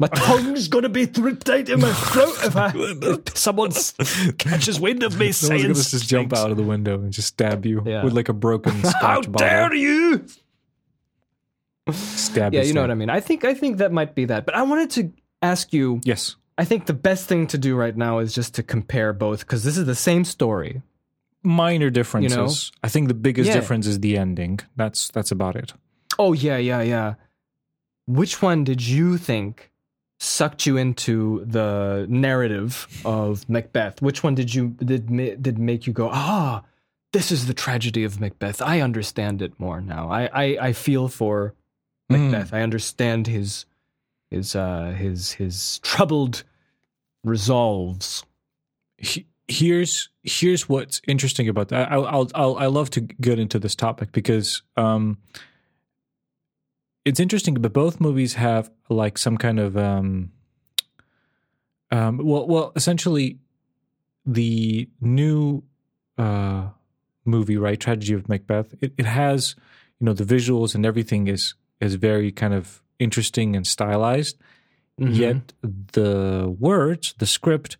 My tongue's going to be ripped out of my throat if, I, if someone catches wind of me saying going to just jump out of the window and just stab you yeah. with like a broken scotch How bottle. How dare you! Stab yeah, you know what I mean. I think I think that might be that. But I wanted to ask you... Yes. I think the best thing to do right now is just to compare both, because this is the same story. Minor differences. You know? I think the biggest yeah. difference is the ending. That's, that's about it. Oh, yeah, yeah, yeah. Which one did you think... sucked you into the narrative of Macbeth? Which one did you did did make you go, ah, this is the tragedy of Macbeth. I understand it more now. I I, I feel for Macbeth. Mm. I understand his his uh, his his troubled resolves. He, here's here's what's interesting about that. I I'll, I'll I love to get into this topic because um. It's interesting, but both movies have like some kind of um, um, well, well, essentially the new uh, movie, right? Tragedy of Macbeth. It, it has, you know, the visuals and everything is is very kind of interesting and stylized. Mm-hmm. Yet the words, the script,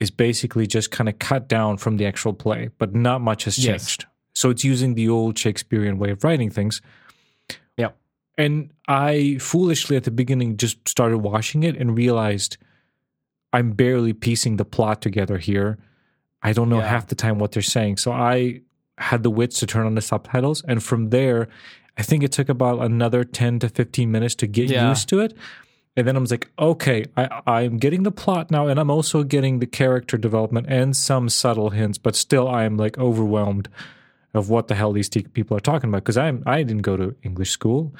is basically just kind of cut down from the actual play, but not much has changed. Yes. So it's using the old Shakespearean way of writing things. Yeah. And I foolishly at the beginning just started watching it and realized I'm barely piecing the plot together here. I don't know yeah. half the time what they're saying. So I had the wits to turn on the subtitles. And from there, I think it took about another ten to fifteen minutes to get yeah. used to it. And then I was like, okay, I, I'm getting the plot now. And I'm also getting the character development and some subtle hints. But still, I'm like overwhelmed of what the hell these t- people are talking about. Because I'm I didn't go to English school.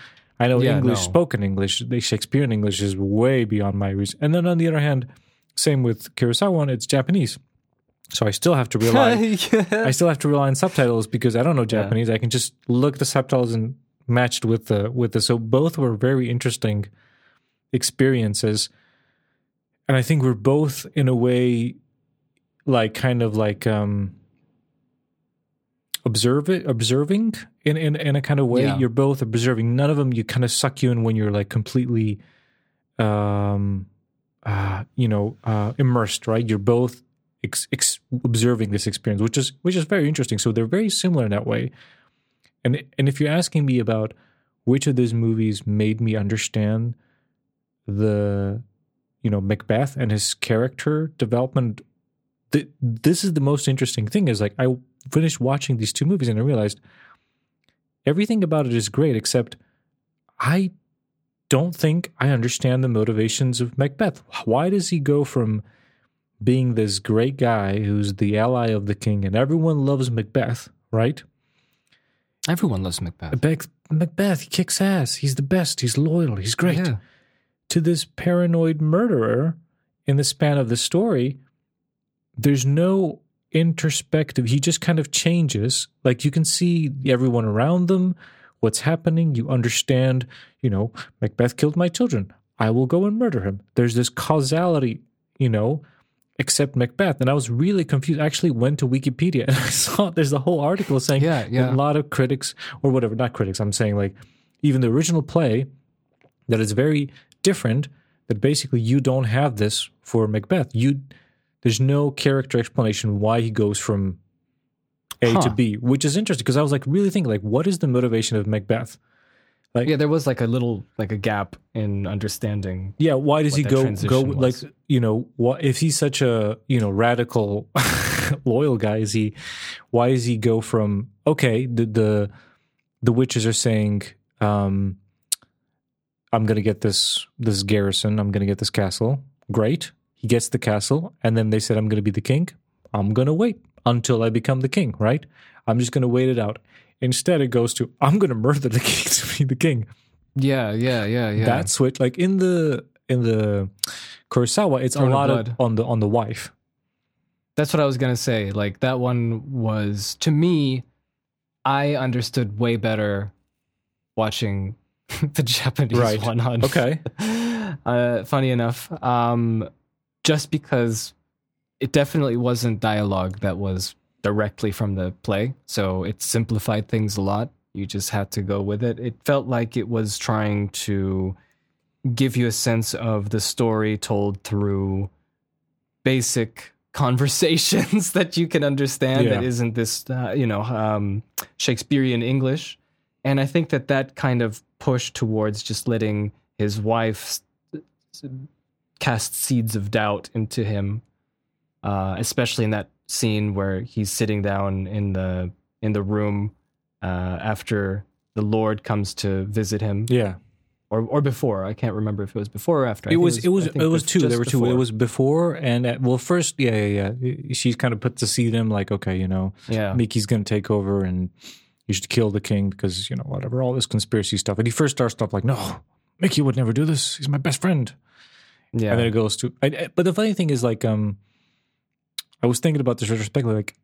I know yeah, English, no. spoken English, the Shakespearean English is way beyond my reach. And then on the other hand, same with Kurosawa, it's Japanese. So I still have to rely yeah. I still have to rely on subtitles because I don't know Japanese. Yeah. I can just look at the subtitles and match with the with the so both were very interesting experiences. And I think we're both in a way like kind of like um observe it, observing in, in, in a kind of way. Yeah. You're both observing. None of them, you kind of suck you in when you're like completely, um, uh, you know, uh, immersed, right? You're both ex- ex- observing this experience, which is which is very interesting. So they're very similar in that way. And and if you're asking me about which of these movies made me understand the, you know, Macbeth and his character development, th- this is the most interesting thing. Is like I. finished watching these two movies and I realized everything about it is great except I don't think I understand the motivations of Macbeth. Why does he go from being this great guy who's the ally of the king and everyone loves Macbeth, right? Everyone loves Macbeth. Macbeth, Macbeth he kicks ass. He's the best. He's loyal. He's great. Yeah. To this paranoid murderer in the span of the story, there's no... introspective. He just kind of changes. Like you can see everyone around them, what's happening. You understand, you know, Macbeth killed my children. I will go and murder him. There's this causality, you know, except Macbeth. And I was really confused. I actually went to Wikipedia and I saw there's a whole article saying yeah, yeah. a lot of critics or whatever, not critics. I'm saying like even the original play that is very different, that basically you don't have this for Macbeth. You There's no character explanation why he goes from A huh. to B, which is interesting because I was like really thinking like, what is the motivation of Macbeth? Like, yeah, there was like a little like a gap in understanding. Yeah, why does he go go was. like you know what if he's such a you know radical loyal guy? Is he? Why does he go from okay the the the witches are saying um, I'm gonna get this this garrison, I'm gonna get this castle, great. He gets the castle, and then they said, I'm going to be the king. I'm going to wait until I become the king, right? I'm just going to wait it out. Instead, it goes to, I'm going to murder the king to be the king. Yeah, yeah, yeah, yeah. That switch, like in the in the Kurosawa, it's Throne a lot of, of on the on the wife. That's what I was going to say. Like that one was, to me, I understood way better watching the Japanese right. one on. Okay. uh, funny enough. Um... Just because it definitely wasn't dialogue that was directly from the play. So it simplified things a lot. You just had to go with it. It felt like it was trying to give you a sense of the story told through basic conversations that you can understand, yeah. that isn't this, uh, you know, um, Shakespearean English. And I think that that kind of push towards just letting his wife cast seeds of doubt into him, uh, especially in that scene where he's sitting down in the in the room uh, after the Lord comes to visit him. Yeah. Or or before, I can't remember if it was before or after. It was it was it was, it was two. There were two. Before. It was before and at, well, first, yeah, yeah, yeah. She kind of puts the seed in him, like, okay, you know, yeah. Miki's going to take over and you should kill the king because, you know, whatever, all this conspiracy stuff. And he first starts off like, no, Miki would never do this. He's my best friend. Yeah, and then it goes to. I, I, but the funny thing is, like, um, I was thinking about this retrospectively. Like,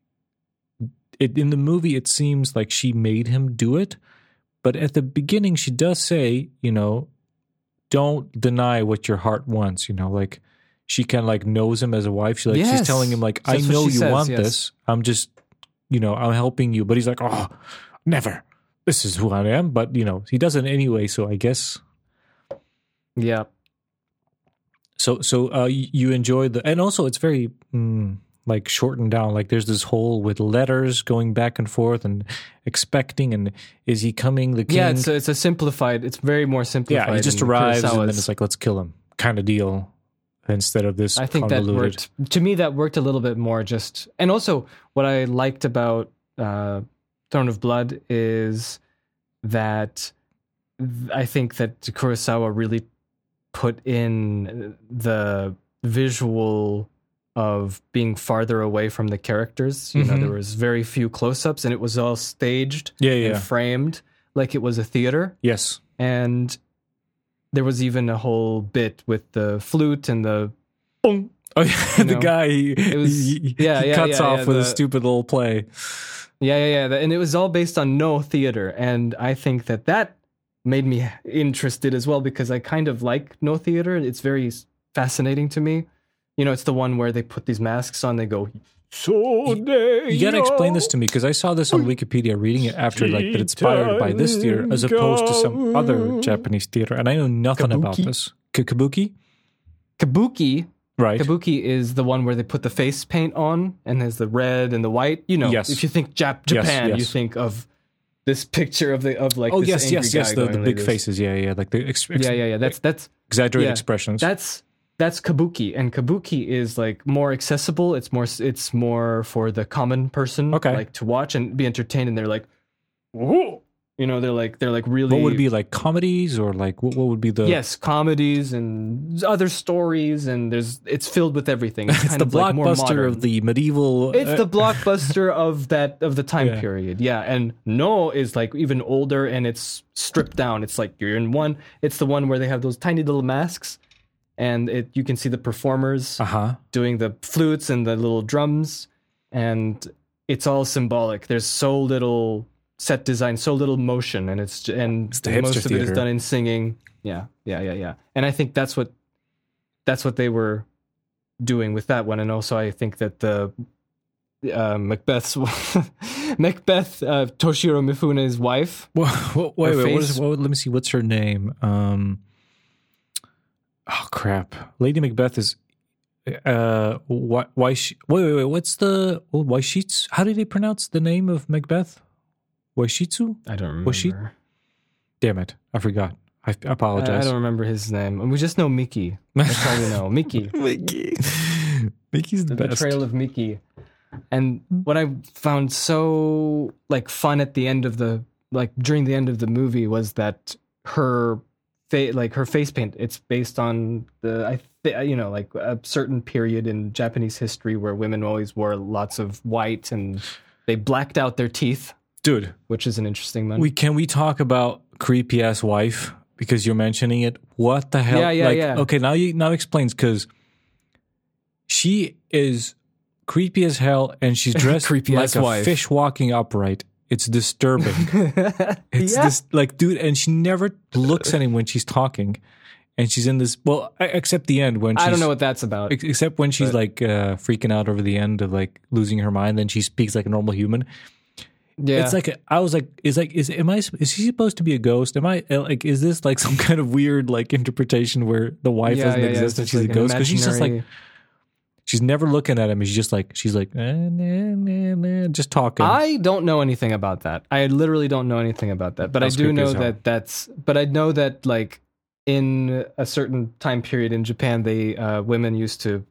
it, in the movie, it seems like she made him do it. But at the beginning, she does say, you know, don't deny what your heart wants, you know, like she kind of like knows him as a wife. She like yes. She's telling him like, I That's know you says, want yes. this. I'm just, you know, I'm helping you. But he's like, oh, never. This is who I am. But, you know, he doesn't anyway. So I guess. Yeah. So so uh, you enjoy the, and also it's very mm, like shortened down. Like there's this whole with letters going back and forth and expecting and is he coming? The king? Yeah, it's a, it's a simplified. It's very more simplified. Yeah, he just arrives Kurosawa's. And then it's like let's kill him kind of deal instead of this. I think convoluted. That worked to me. That worked a little bit more. Just and also what I liked about uh, Throne of Blood is that I think that Kurosawa really put in the visual of being farther away from the characters. You mm-hmm. know, there was very few close-ups and it was all staged yeah, yeah. and framed like it was a theater. Yes. And there was even a whole bit with the flute and the boom. Oh, yeah. The know? Guy, he, it was, he, yeah, he yeah, cuts yeah, off yeah, with the, a stupid little play. Yeah, yeah, yeah. And it was all based on no theater. And I think that that made me interested as well because I kind of like no theater. It's very fascinating to me. You know, it's the one where they put these masks on, they go, so you, you gotta explain this to me because I saw this on Wikipedia reading it after, like, that it's inspired by this theater as opposed to some other Japanese theater. And I know nothing Kabuki. About this. K- Kabuki? Kabuki? Right. Kabuki is the one where they put the face paint on and there's the red and the white. You know, yes. If you think Jap- Japan, yes, yes. you think of this picture of the of like oh this yes angry yes yes the, the big like faces yeah yeah like the ex- ex- yeah yeah yeah that's that's exaggerated yeah, expressions that's that's Kabuki and Kabuki is like more accessible it's more it's more for the common person okay. like to watch and be entertained and they're like whoa you know they're like they're like really what would be like comedies or like what, what would be the yes comedies and other stories and there's it's filled with everything it's, it's kind the of blockbuster like of the medieval it's the blockbuster of that of the time yeah. period yeah and no is like even older and it's stripped down it's like you're in one it's the one where they have those tiny little masks and it you can see the performers uh-huh. doing the flutes and the little drums and it's all symbolic there's so little set design so little motion and it's and it's the most of theater. It is done in singing yeah yeah yeah yeah and I think that's what that's what they were doing with that one and also I think that the uh, Macbeth's Macbeth uh, Toshiro Mifune's wife whoa, whoa, wait wait what is, whoa, let me see what's her name um oh crap Lady Macbeth is uh why why she, wait wait wait what's the well, why sheets how do they pronounce the name of Macbeth Washitsu? I don't remember. Washi- Damn it. I forgot. I, I apologize. I, I don't remember his name. We just know Mickey. That's all we know. Mickey. Mickey. Mickey's the, the best. The Trail of Mickey. And what I found so like fun at the end of the, like during the end of the movie was that her, fa- like her face paint, it's based on the, I th- you know, like a certain period in Japanese history where women always wore lots of white and they blacked out their teeth. Dude. Which is an interesting one. We, can we talk about creepy-ass wife? Because you're mentioning it. What the hell? Yeah, yeah, like, yeah. Okay, now you now explains, because she is creepy as hell, and she's dressed like a wife. Fish walking upright. It's disturbing. It's yeah. this, like, dude, and she never looks at him when she's talking. And she's in this, well, except the end when she's... I don't know what that's about. Except when she's, but. like, uh, freaking out over the end of, like, losing her mind, then she speaks like a normal human. Yeah, it's like a, I was like, is like, is am I? Is he supposed to be a ghost? Am I like? Is this like some kind of weird like interpretation where the wife yeah, doesn't yeah, exist yeah, and she's like a ghost? Because she's just like, she's never looking at him. She's just like, she's like, eh, nah, nah, nah, just talking. I don't know anything about that. I literally don't know anything about that. But that's I do know that that's. But I know that like in a certain time period in Japan, they uh, women used to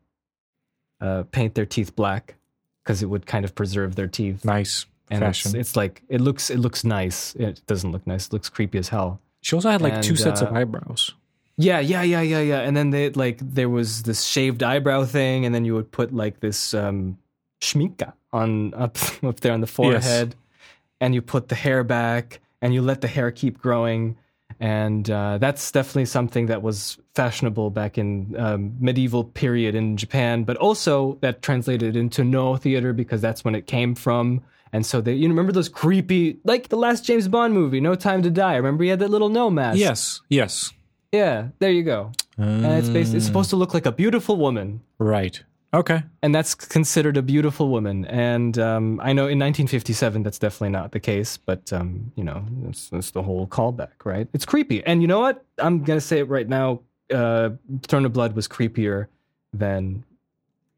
uh, paint their teeth black because it would kind of preserve their teeth. Nice. And it's, it's like it looks it looks nice. It doesn't look nice. It looks creepy as hell. She also had like and, two sets uh, of eyebrows. Yeah, yeah, yeah, yeah, yeah. And then they like there was this shaved eyebrow thing, and then you would put like this um, schminka on up up there on the forehead, yes. And you put the hair back, and you let the hair keep growing, and uh, that's definitely something that was fashionable back in um, medieval period in Japan. But also that translated into no theater because that's when it came from. And so they, you remember those creepy, like the last James Bond movie, No Time to Die. Remember he had that little no mask. Yes, yes. Yeah, there you go. Um, and it's based, it's supposed to look like a beautiful woman. Right. Okay. And that's considered a beautiful woman. And um, I know in nineteen fifty-seven, that's definitely not the case. But, um, you know, it's, it's the whole callback, right? It's creepy. And you know what? I'm going to say it right now. Uh, Throne of Blood was creepier than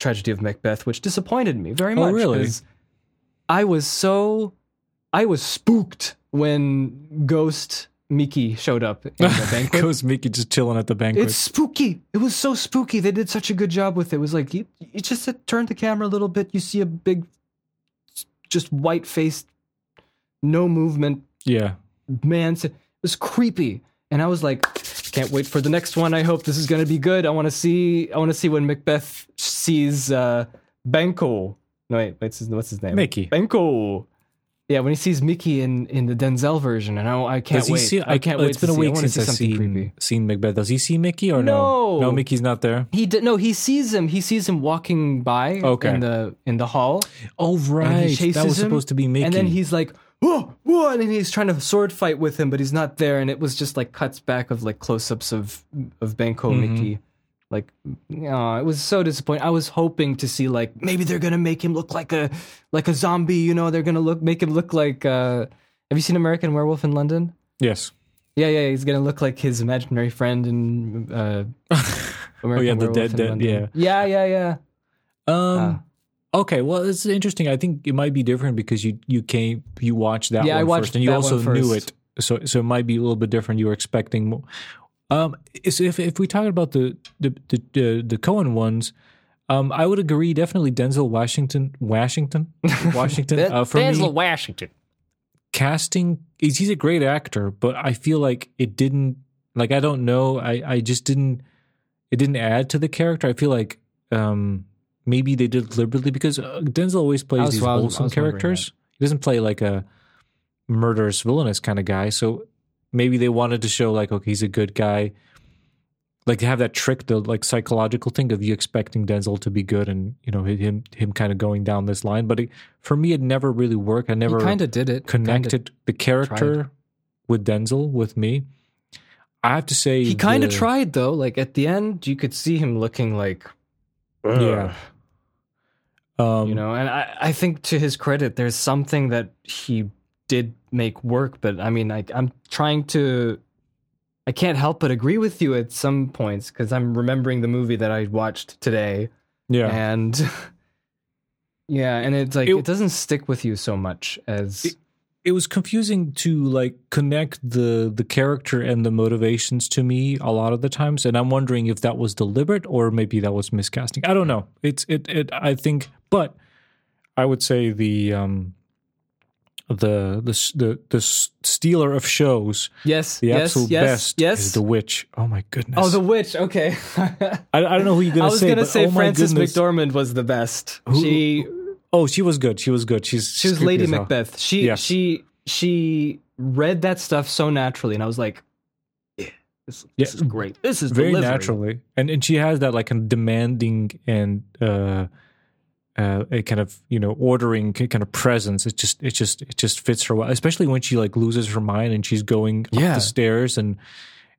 Tragedy of Macbeth, which disappointed me very much. Oh, really? I was so, I was spooked when Ghost Mickey showed up in the banquet. Ghost Mickey just chilling at the banquet. It's spooky. It was so spooky. They did such a good job with it. It was like, you, you just turn the camera a little bit, you see a big, just white-faced, no movement yeah. man. It was creepy. And I was like, can't wait for the next one. I hope this is going to be good. I want to see, I want to see when Macbeth sees uh, Banquo. No, wait, what's his, what's his name? Mickey. Banquo. Yeah, when he sees Mickey in, in the Denzel version, and I, I can't Does wait. See, I, I can't it's wait. It's been to a week since I've seen, seen Macbeth. Does he see Mickey or no? No, no Mickey's not there. He did, no, he sees him. He sees him walking by okay. in the in the hall. Oh, right. He chases that was him, supposed to be Mickey. And then he's like, whoa, whoa, and then he's trying to sword fight with him, but he's not there. And it was just like cuts back of like close ups of, of Banquo mm-hmm. Mickey. Like, oh, it was so disappointing. I was hoping to see, like, maybe they're going to make him look like a like a zombie, you know? They're going to look make him look like... Uh, have you seen American Werewolf in London? Yes. Yeah, yeah, he's going to look like his imaginary friend in uh, American oh, yeah, Werewolf the dead, in dead, London. Yeah, yeah, yeah. yeah. Um, ah. Okay, well, it's interesting. I think it might be different because you you came, you watched that yeah, one I watched first, and you also knew it. So, so it might be a little bit different. You were expecting more... Um, so if if we talk about the the the, the, the Coen ones, um, I would agree definitely Denzel Washington Washington Washington uh, for Denzel me, Washington casting is he's a great actor, but I feel like it didn't like I don't know I, I just didn't it didn't add to the character. I feel like um, maybe they did deliberately because uh, Denzel always plays these wholesome characters. He doesn't play like a murderous villainous kind of guy, so. Maybe they wanted to show like, okay, he's a good guy. Like to have that trick, the like psychological thing of you expecting Denzel to be good and, you know, him him kind of going down this line. But it, for me, it never really worked. I never kind of did it. Connected the character tried. With Denzel, with me. I have to say... He kind of tried though. Like at the end, you could see him looking like... Ugh. Yeah. Um, you know, and I, I think to his credit, there's something that he... did make work, but I mean, I, I'm trying to, I can't help but agree with you at some points, because I'm remembering the movie that I watched today. Yeah. And, yeah, and it's like, it, it doesn't stick with you so much as... It, it was confusing to, like, connect the, the character and the motivations to me a lot of the times, and I'm wondering if that was deliberate, or maybe that was miscasting. I don't know. It's, it, it, I think, but I would say the, um... The the the the stealer of shows, yes, the yes, absolute yes, best yes. is the witch. Oh my goodness! Oh, the witch. Okay, I, I don't know who you're gonna say. I was say, gonna but, say oh Frances McDormand was the best. Who? She, oh, she was good. She was good. She's she was Lady Macbeth. She yes. she she read that stuff so naturally, and I was like, yeah, this, this yeah. is great. This is very delivery. Naturally, and and she has that like a demanding and. Uh, Uh, a kind of you know ordering kind of presence. It just it just it just fits her well, especially when she like loses her mind and she's going yeah. up the stairs and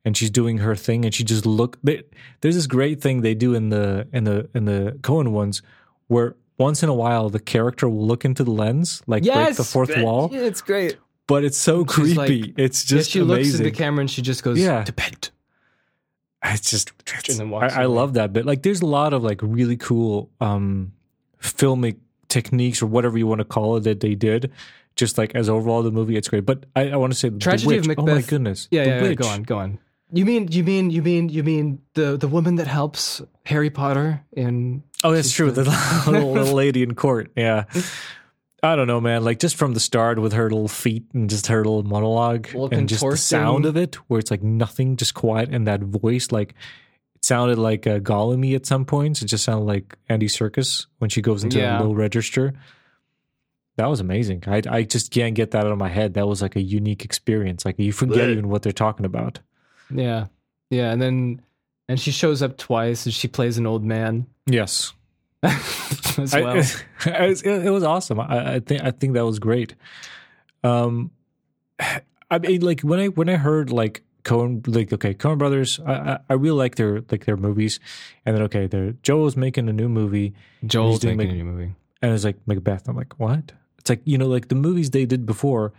and she's doing her thing and she just look. They, there's this great thing they do in the in the in the Coen ones where once in a while the character will look into the lens, like yes! break the fourth yeah, wall. Yeah, it's great. But it's so She's creepy. Like, it's just yeah, she amazing. She looks at the camera and she just goes, yeah. to bed. It's just, it's, and I, I love that bit. Like, there's a lot of like really cool um, filmic techniques or whatever you want to call it that they did. Just like as overall the movie, it's great. But I, I want to say the Tragedy the witch. of Macbeth. Oh my goodness. Yeah, the yeah, witch. yeah, go on, go on. You mean, you mean, you mean, you mean the, the woman that helps Harry Potter in... Oh, that's true. The little, little lady in court. Yeah. I don't know, man. Like, just from the start with her little feet and just her little monologue little and just the sound of it, where it's like nothing, just quiet, and that voice, like, it sounded like a Gollum-y at some points. It just sounded like Andy Serkis when she goes into yeah. the low register. That was amazing. I, I just can't get that out of my head. That was like a unique experience. Like, you forget Blech. even what they're talking about. Yeah. Yeah. And then, and she shows up twice and she plays an old man. Yes. As well. I, it, it was awesome. I, I think I think that was great. Um, I mean, like when I when I heard like Coen, like okay, Coen Brothers. I I really like their like their movies, and then okay, their Joel's making a new movie. Joel's making Mac, a new movie, and it's like Macbeth. I'm like, what? It's like, you know, like the movies they did before,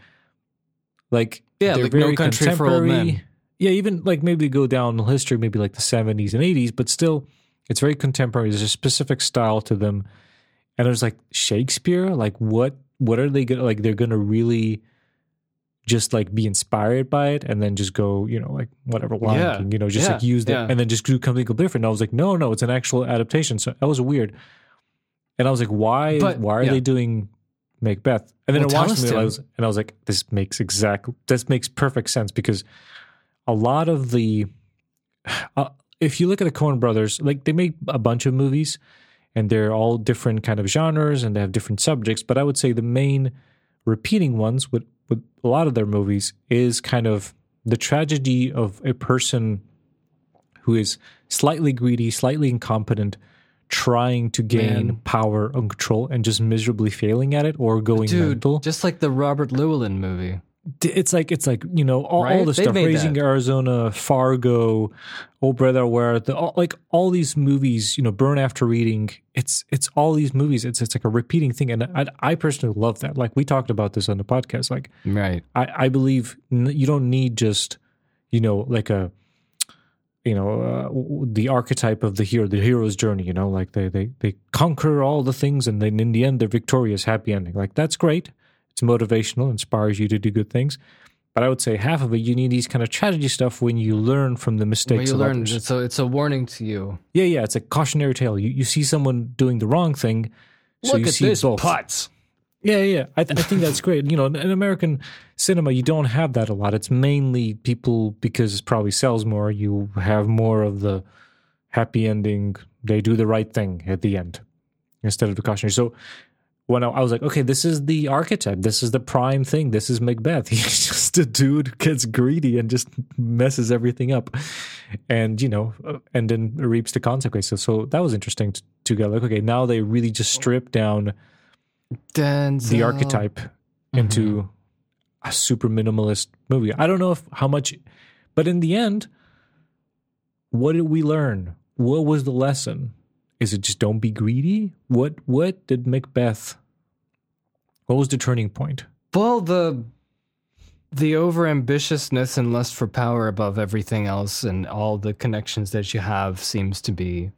like yeah, like No Country for Old Men. Yeah, even like maybe go down history, maybe like the seventies and eighties, but still. It's very contemporary. There's a specific style to them. And it was like Shakespeare, like what what are they going to, like they're going to really just like be inspired by it and then just go, you know, like whatever, Lion yeah. King, you know, just yeah. like use that yeah. and then just do something different. And I was like, no, no, it's an actual adaptation. So that was weird. And I was like, why but, why are yeah. they doing Macbeth? And then well, I watched it and I was like, this makes exactly, this makes perfect sense because a lot of the... Uh, if you look at the Coen Brothers, like they make a bunch of movies and they're all different kind of genres and they have different subjects. But I would say the main repeating ones with, with a lot of their movies is kind of the tragedy of a person who is slightly greedy, slightly incompetent, trying to gain Man. power and control and just miserably failing at it or going Dude, mental. Just like the Robert Llewellyn movie. It's like, it's like, you know, all, right? all the stuff, Raising that. Arizona, Fargo, Oh Brother, Where Art Thou, like all these movies, you know, Burn After Reading, it's, it's all these movies. It's, it's like a repeating thing. And I, I personally love that. Like we talked about this on the podcast, like, right. I, I believe you don't need just, you know, like a, you know, uh, the archetype of the hero, the hero's journey, you know, like they, they, they conquer all the things. And then in the end, they're victorious, happy ending. Like that's great. It's motivational, inspires you to do good things. But I would say half of it, you need these kind of tragedy stuff when you learn from the mistakes you of learn, others. So it's a warning to you. Yeah, yeah. It's a cautionary tale. You you see someone doing the wrong thing, so Look you at see this, both. Putz. Yeah, yeah. I, th- I think that's great. You know, in, in American cinema, you don't have that a lot. It's mainly people, because it probably sells more, you have more of the happy ending, they do the right thing at the end, instead of the cautionary. So... When I, I was like, okay, this is the archetype. This is the prime thing. This is Macbeth. He's just a dude who gets greedy and just messes everything up. And, you know, and then reaps the consequences. So, so that was interesting to, to go like, okay, now they really just strip down Denzel. the archetype mm-hmm. into a super minimalist movie. I don't know if how much, but in the end, what did we learn? What was the lesson? Is it just don't be greedy? What what did Macbeth, what was the turning point? Well, the the overambitiousness and lust for power above everything else and all the connections that you have seems to be...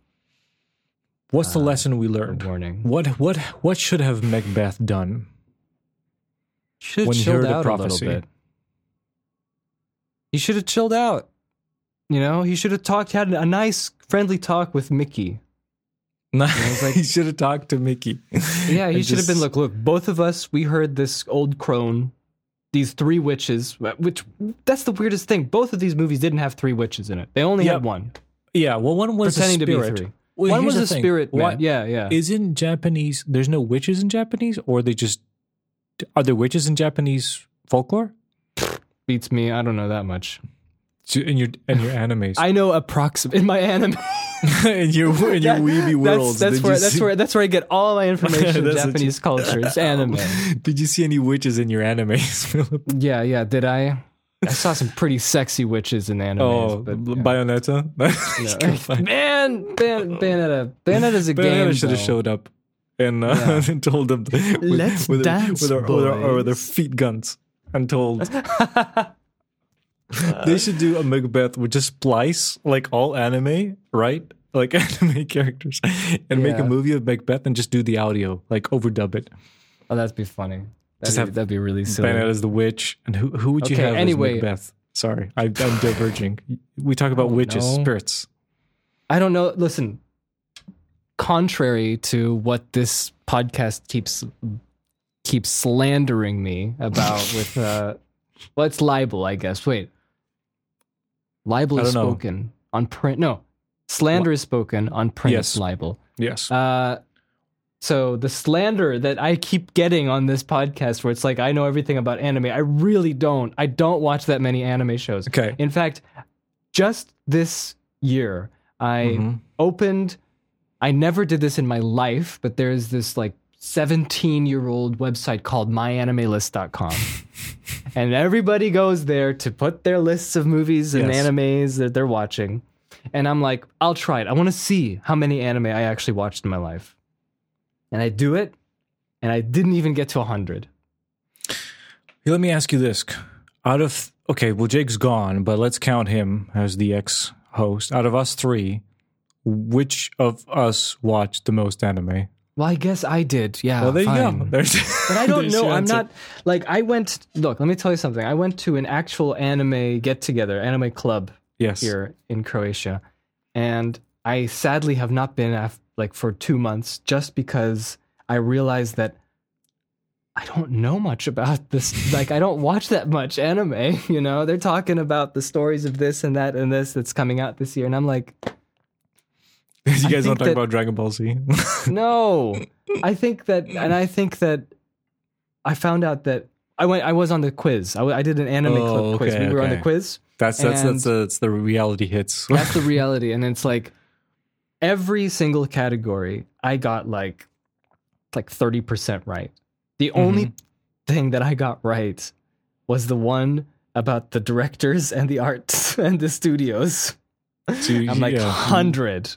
What's uh, the lesson we learned? Warning. What what what should have Macbeth done? Should have chilled out a little bit. He should have chilled out. You know, he should have talked, had a nice, friendly talk with Mickey. No, like, he should have talked to Mickey. Yeah, he should just, have been, look, look, both of us, we heard this old crone, these three witches, which, that's the weirdest thing. Both of these movies didn't have three witches in it. They only yep. had one. Yeah, well, one was Pretending a spirit. To be three. Well, one was a thing. spirit, man. What, yeah, yeah. Is in Japanese, there's no witches in Japanese, or they just, are there witches in Japanese folklore? Beats me, I don't know that much. So in your in your animes, I know approximately in my anime. in your in your that, weeby worlds, that's, that's where that's see? where that's where I get all my information. in Japanese you, culture, it's anime. Did you see any witches in your animes, Philip? Yeah, yeah. Did I? I saw some pretty sexy witches in animes. Oh, but, yeah. Bayonetta, no. man, Ban- Bayonetta, Bayonetta's a Bayonetta game. Bayonetta should have showed up. and uh, yeah. and told them with, let's with dance with, our, with, our, with, our, with their feet guns and told. They should do a Macbeth with just splice like all anime, right? Like anime characters, and yeah. make a movie of Macbeth and just do the audio, like overdub it. Oh, that'd be funny. That'd just be, have that'd be really silly. Banette as the witch, and who who would you okay, have anyway. as Macbeth? Sorry, I, I'm diverging. We talk about witches, know. spirits. I don't know. Listen, contrary to what this podcast keeps keeps slandering me about with, uh, well, it's libel, I guess. Wait, libel is spoken know. on print. No, slander Li- is spoken on print. Yes. Libel. Yes. Uh, so the slander that I keep getting on this podcast where it's like, I know everything about anime. I really don't. I don't watch that many anime shows. Okay. In fact, just this year, I mm-hmm. opened, I never did this in my life, but there's this like seventeen-year-old website called my anime list dot com. And everybody goes there to put their lists of movies and yes. animes that they're watching. And I'm like, I'll try it. I want to see how many anime I actually watched in my life. And I do it, and I didn't even get to one hundred. Hey, let me ask you this. Out of, okay, well, Jake's gone, but let's count him as the ex-host. Out of us three, which of us watched the most anime? Well, I guess I did, yeah. Well, there fine. you go. There's, but I don't know. I'm not, like, I went, look, let me tell you something. I went to an actual anime get-together, anime club yes. here in Croatia, and I sadly have not been after, like for two months, just because I realized that I don't know much about this. Like, I don't watch that much anime, you know? They're talking about the stories of this and that and this that's coming out this year. And I'm like... You guys don't talk that, about Dragon Ball Z? No. I think that... And I think that I found out that... I went. I was on the quiz. I, I did an anime oh, club okay, quiz. We okay. were on the quiz. That's that's that's the, that's the reality hits. That's the reality. And it's like... Every single category, I got like like thirty percent right. The mm-hmm. only thing that I got right was the one about the directors and the arts and the studios. Two, I'm like, yeah. one hundred.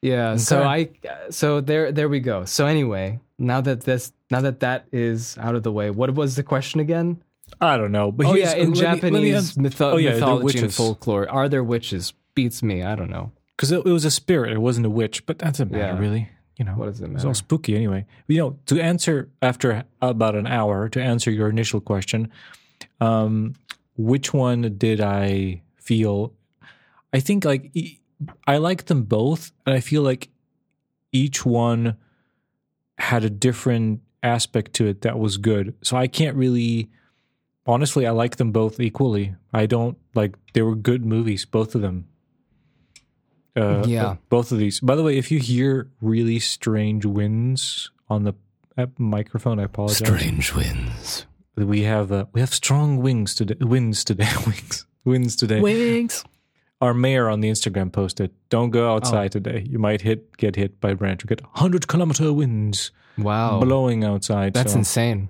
Yeah, okay. so I so there there we go. So anyway, now that this now that that is out of the way, what was the question again? I don't know. But oh yeah, in Japanese me, me mytho- oh, yeah, mythology and folklore, are there witches? Beats me, I don't know. Because it, it was a spirit, it wasn't a witch, but that doesn't matter yeah. really. You know, what does it matter? It's all spooky anyway. You know, to answer after about an hour, to answer your initial question, um, which one did I feel? I think like I like them both, and I feel like each one had a different aspect to it that was good. So I can't really, honestly, I like them both equally. I don't like they were good movies, both of them. Uh, yeah, uh, both of these. By the way, if you hear really strange winds on the uh, microphone, I apologize. Strange winds. We have uh, we have strong wings today. Winds today. wings. Winds today. Wings. Our mayor on the Instagram posted, "Don't go outside oh. today. You might hit get hit by a branch. You get one hundred kilometer winds. Wow, blowing outside. That's so insane.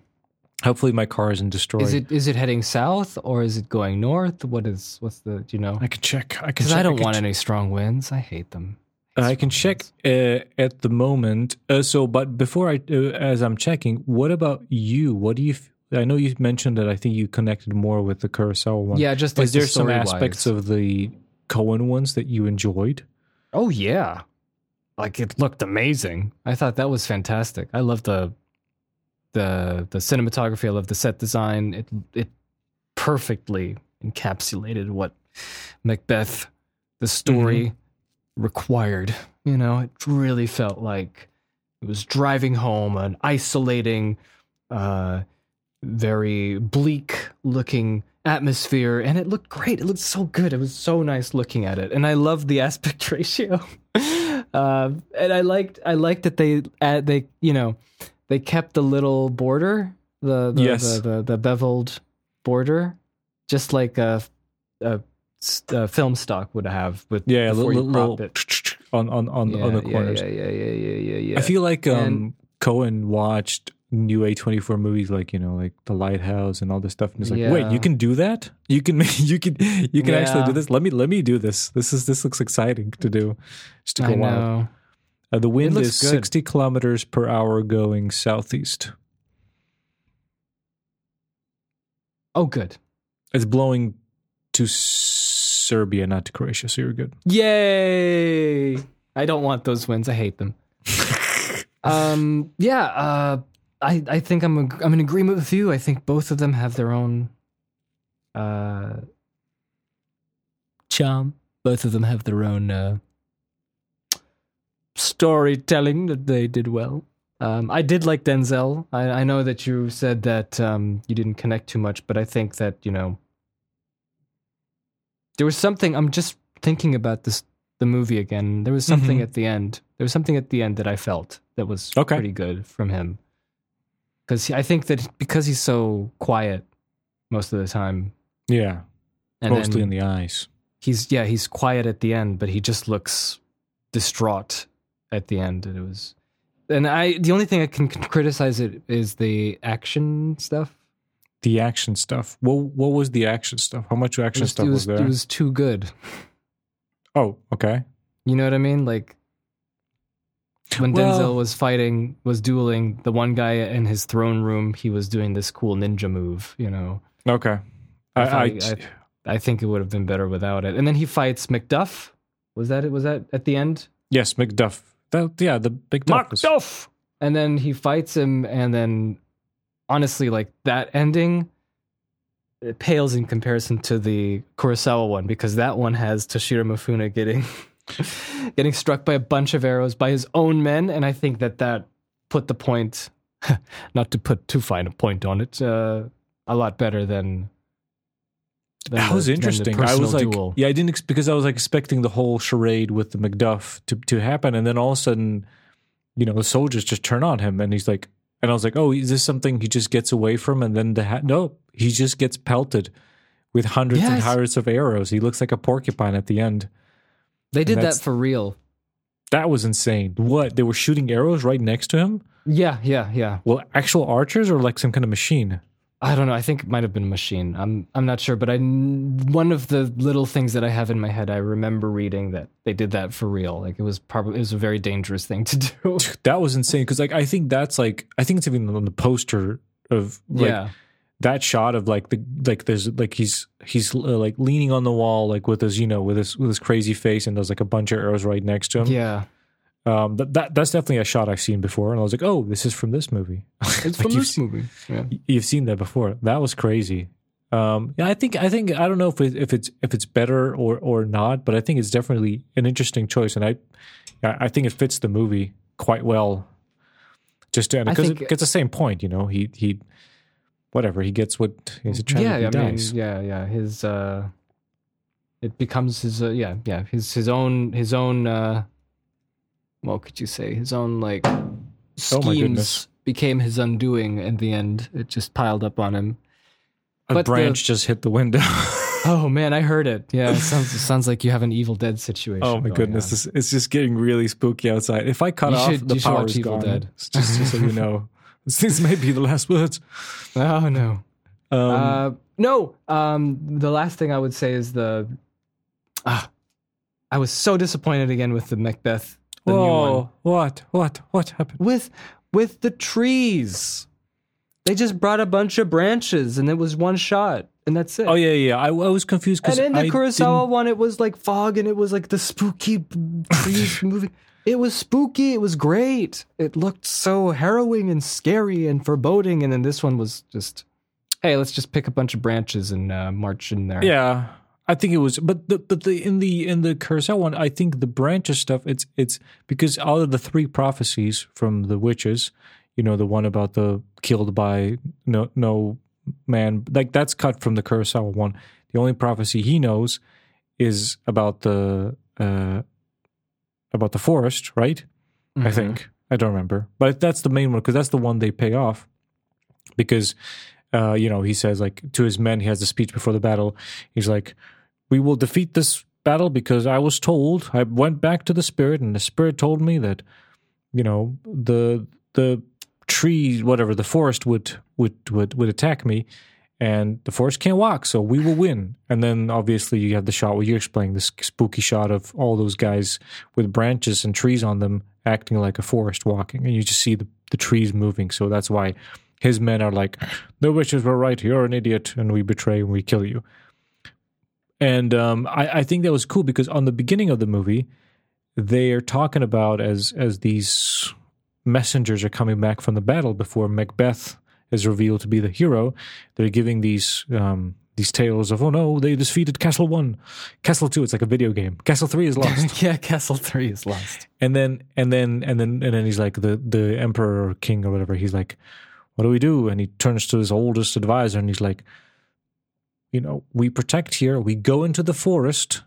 Hopefully, my car isn't destroyed. Is it is it heading south or is it going north? What is what's the do you know? I can check. I can. Because I don't I want check. any strong winds. I hate them. I, hate I can check uh, at the moment. Uh, so, but before I, uh, as I'm checking, what about you? What do you? F- I know you mentioned that. I think you connected more with the Kurosawa one. Yeah, just like is the there some aspects wise. of the Coen ones that you enjoyed? Oh yeah, like it looked amazing. I thought that was fantastic. I loved the. The the cinematography, I love the set design. It it perfectly encapsulated what Macbeth, the story, mm-hmm. required. You know, it really felt like it was driving home an isolating, uh, very bleak-looking atmosphere, and it looked great. It looked so good. It was so nice looking at it, and I loved the aspect ratio. uh, and I liked I liked that they uh, they you know. They kept the little border, the the, yes. the, the, the beveled border, just like a, a, a film stock would have. With yeah, a little, little on on on, yeah, on the corners. Yeah, yeah, yeah, yeah, yeah, yeah. I feel like um, and, Coen watched new A twenty-four movies, like you know, like The Lighthouse and all this stuff, and he's like, yeah. wait, you can do that? You can you can you can yeah. actually do this? Let me let me do this. This is this looks exciting to do. Just to go I know. Wild. Uh, the wind is good. sixty kilometers per hour going southeast. Oh, good. It's blowing to Serbia, not to Croatia, so you're good. Yay! I don't want those winds. I hate them. um, yeah, uh, I, I think I'm a, I'm in agreement with you. I think both of them have their own uh, charm. Both of them have their own uh, storytelling that they did well. Um, I did like Denzel. I, I know that you said that um, you didn't connect too much, but I think that, you know, there was something, I'm just thinking about this, the movie again. There was something mm-hmm. at the end. There was something at the end that I felt that was okay. pretty good from him. Because I think that because he's so quiet most of the time. Yeah, and mostly in the eyes. He's Yeah, he's quiet at the end, but he just looks distraught at the end. And it was... And I, the only thing I can criticize it is the action stuff. The action stuff. What what was the action stuff? How much action was, stuff was, was there? It was too good. Oh, okay. You know what I mean? Like when well, Denzel was fighting, was dueling the one guy in his throne room, he was doing this cool ninja move. You know. Okay. I I, I, I, I think it would have been better without it. And then he fights Macduff. Was that it? Was that at the end? Yes, Macduff. That, yeah, the big Macbeth. And then he fights him, and then honestly, like that ending, it pales in comparison to the Kurosawa one, because that one has Toshiro Mifune getting getting struck by a bunch of arrows by his own men, and I think that that put the point, not to put too fine a point on it, uh, a lot better than. That was the, interesting. I was like, duel. yeah, I didn't ex- because I was like expecting the whole charade with the Macduff to, to happen, and then all of a sudden, you know, the soldiers just turn on him, and he's like, and I was like, oh, is this something he just gets away from? And then the ha- no, he just gets pelted with hundreds yes. and hundreds of arrows. He looks like a porcupine at the end. They did that for real. That was insane. What, they were shooting arrows right next to him? Yeah, yeah, yeah. Well, actual archers or like some kind of machine? I don't know. I think it might have been a machine. I'm I'm not sure, but I one of the little things that I have in my head, I remember reading that they did that for real. Like it was probably it was a very dangerous thing to do. That was insane because like I think that's like I think it's even on the poster of like, yeah that shot of like the like there's like he's he's uh, like leaning on the wall like with his you know with his with his crazy face and there's like a bunch of arrows right next to him. Yeah. Um, that, that that's definitely a shot I've seen before, and I was like, "Oh, this is from this movie." It's like from this movie. Yeah. You've seen that before. That was crazy. Um, yeah, I think I think I don't know if it, if it's if it's better or, or not, but I think it's definitely an interesting choice, and I I think it fits the movie quite well. Just because it gets the same point, you know. He he, whatever he gets, what he's a child. Yeah, he I dies. mean, yeah, yeah. His uh, it becomes his uh, yeah yeah his his own his own. Uh, What could you say? His own, like, schemes oh became his undoing in the end. It just piled up on him. A but branch the, just hit the window. Oh, man, I heard it. Yeah, it sounds, it sounds like you have an Evil Dead situation. Oh, my goodness. This, it's just getting really spooky outside. If I cut you off, should, the power is gone. Dead. Just, just so you know. This may be the last words. Oh, no. Um, uh, no! Um, the last thing I would say is the... Uh, I was so disappointed again with the Macbeth... The Whoa, what, what, what happened? With with the trees. They just brought a bunch of branches, and it was one shot, and that's it. Oh, yeah, yeah, I, I was confused. And in the I Kurosawa didn't... one, it was like fog, and it was like the spooky trees moving. It was spooky, it was great. It looked so harrowing and scary and foreboding, and then this one was just, hey, let's just pick a bunch of branches and uh, march in there. Yeah. I think it was, but the, but the in the in the Kurosawa one, I think the branches stuff. It's it's because out of the three prophecies from the witches, you know, the one about the killed by no no man, like that's cut from the Kurosawa one. The only prophecy he knows is about the uh, about the forest, right? Mm-hmm. I think I don't remember, but that's the main one because that's the one they pay off because. Uh, you know, he says, like, to his men, he has a speech before the battle. He's like, we will defeat this battle because I was told, I went back to the spirit, and the spirit told me that, you know, the the tree, whatever, the forest would would, would, would attack me. and the forest can't walk, so we will win. And then obviously you have the shot where you're explaining, this spooky shot of all those guys with branches and trees on them acting like a forest walking, and you just see the, the trees moving. So that's why his men are like, the witches were right, you're an idiot, and we betray and we kill you. And um, I, I think that was cool because on the beginning of the movie, they are talking about as as these messengers are coming back from the battle before Macbeth is revealed to be the hero. They're giving these um, these tales of, oh no, they defeated Castle One, Castle Two. It's like a video game. Castle Three is lost. yeah, Castle Three is lost. And then and then and then and then he's like the the emperor or king or whatever. He's like, what do we do? And he turns to his oldest advisor and he's like, you know, we protect here. We go into the forest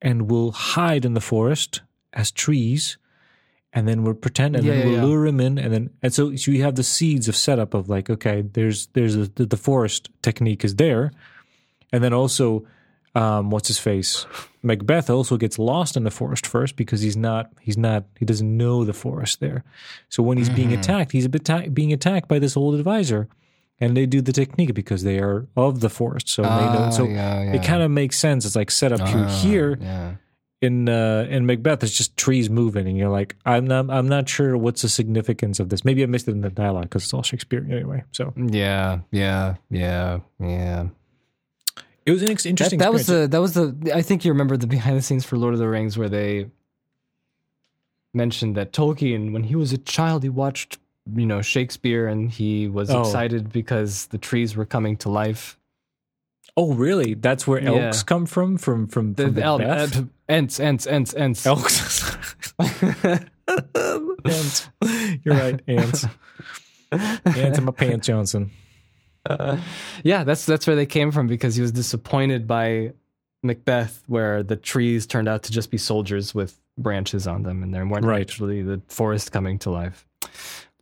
and we'll hide in the forest as trees, and then we'll pretend, and yeah, then we'll yeah. lure him in, and then and so, so you have the seeds of setup of like, okay, there's there's a, the, the forest technique is there, and then also, um, what's his face? Macbeth also gets lost in the forest first because he's not he's not he doesn't know the forest there, so when he's mm-hmm. being attacked, he's a bit ta- being attacked by this old advisor. And they do the technique because they are of the forest, so oh, they know. So yeah, yeah. it kind of makes sense. It's like set up oh, here yeah. in uh, in Macbeth. It's just trees moving, and you're like, I'm not, I'm not sure what's the significance of this. Maybe I missed it in the dialogue because it's all Shakespearean anyway. So yeah, yeah, yeah, yeah. It was an interesting. That, that was the that was the. I think you remember the behind the scenes for Lord of the Rings where they mentioned that Tolkien, when he was a child, he watched, you know, Shakespeare, and he was oh. excited because the trees were coming to life. Oh, really? That's where elks yeah. come from? From from, from the, the el- el- Ents, ents, ents, ents. Elks. Ents. You're right, ants. Ants in my pants, Johnson. Uh, yeah, that's that's where they came from because he was disappointed by Macbeth, where the trees turned out to just be soldiers with branches on them, and there weren't right. actually the forest coming to life.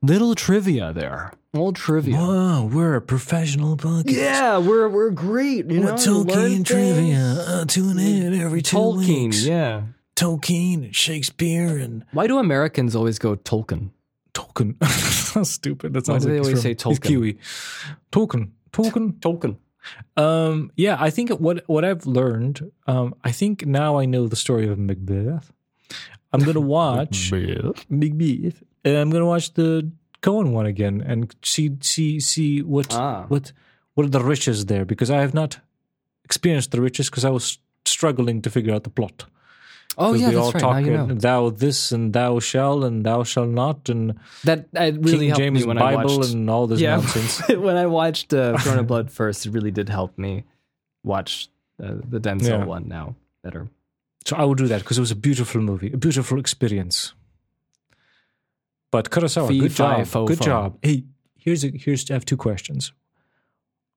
Little trivia there. Old trivia. Whoa, we're a professional podcast. Yeah, we're we're great. You we're know, Tolkien trivia. Uh, tune in every two Tolkien, weeks. Tolkien, yeah. Tolkien and Shakespeare and... Why do Americans always go Tolkien? Tolkien. That's stupid. That sounds Why do like they always from, say Tolkien? He's Kiwi. Tolkien. Tolkien. Tolkien. Um, yeah, I think what, what I've learned, um, I think now I know the story of Macbeth. I'm going to watch... Macbeth. Macbeth. And I'm gonna watch the Coen one again and see see see what ah. what what are the riches there, because I have not experienced the riches because I was struggling to figure out the plot. Oh yeah, we that's all right. Talk, now you know. Thou this and thou shall and thou shall not and that it really King helped James me when Bible I watched and all this yeah, nonsense. When I watched uh, Throne of Blood first, it really did help me watch uh, the Denzel yeah. one now better. So I will do that because it was a beautiful movie, a beautiful experience. But Kurosawa, Fee, good fi, job, fo, good fo. job. Hey, here's a, here's I have two questions.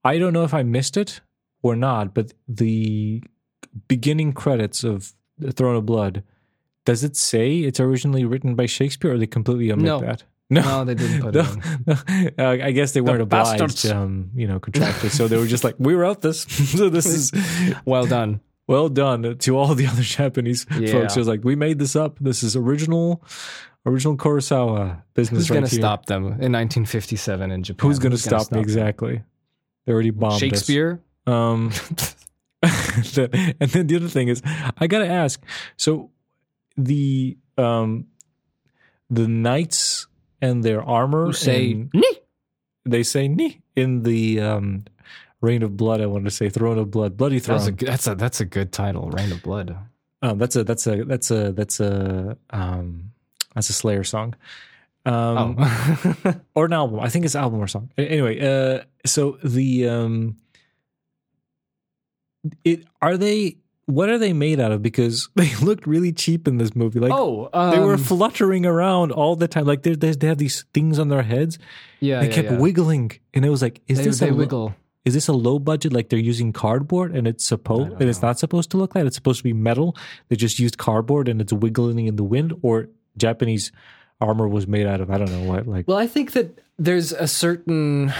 I don't know if I missed it or not, but the beginning credits of Throne of Blood, does it say it's originally written by Shakespeare, or they completely omit no. that? No, no, they didn't put no, it in. No. Uh, I guess they weren't the obliged, bastards. um, you know, contracted. So they were just like, we wrote this, so this is well done. Well done to all the other Japanese yeah. folks. It was like, we made this up. This is original, original Kurosawa business. Who's right going to stop them in nineteen fifty-seven in Japan? Who's going to stop them? Exactly. They already bombed Shakespeare. Us. Um, and then the other thing is, I got to ask. So the um, the knights and their armor say in, ni. They say ni in the. Um, Reign of Blood, I wanted to say Throne of Blood, Bloody Throne. That a, that's a that's a good title, Reign of Blood. Um, that's a that's a that's a that's a um, that's a Slayer song, um, oh. or an album. I think it's album or song. Anyway, uh, so the um, it are they? What are they made out of? Because they looked really cheap in this movie. Like oh, um, they were fluttering around all the time. Like they they have these things on their heads. Yeah, they yeah, kept yeah. wiggling, and it was like, is they, this they a wiggle? Is this a low budget, like they're using cardboard and it's supposed and it's not supposed to look like that? It's supposed to be metal. They just used cardboard and it's wiggling in the wind, or Japanese armor was made out of I don't know what. Like, well, I think that there's a certain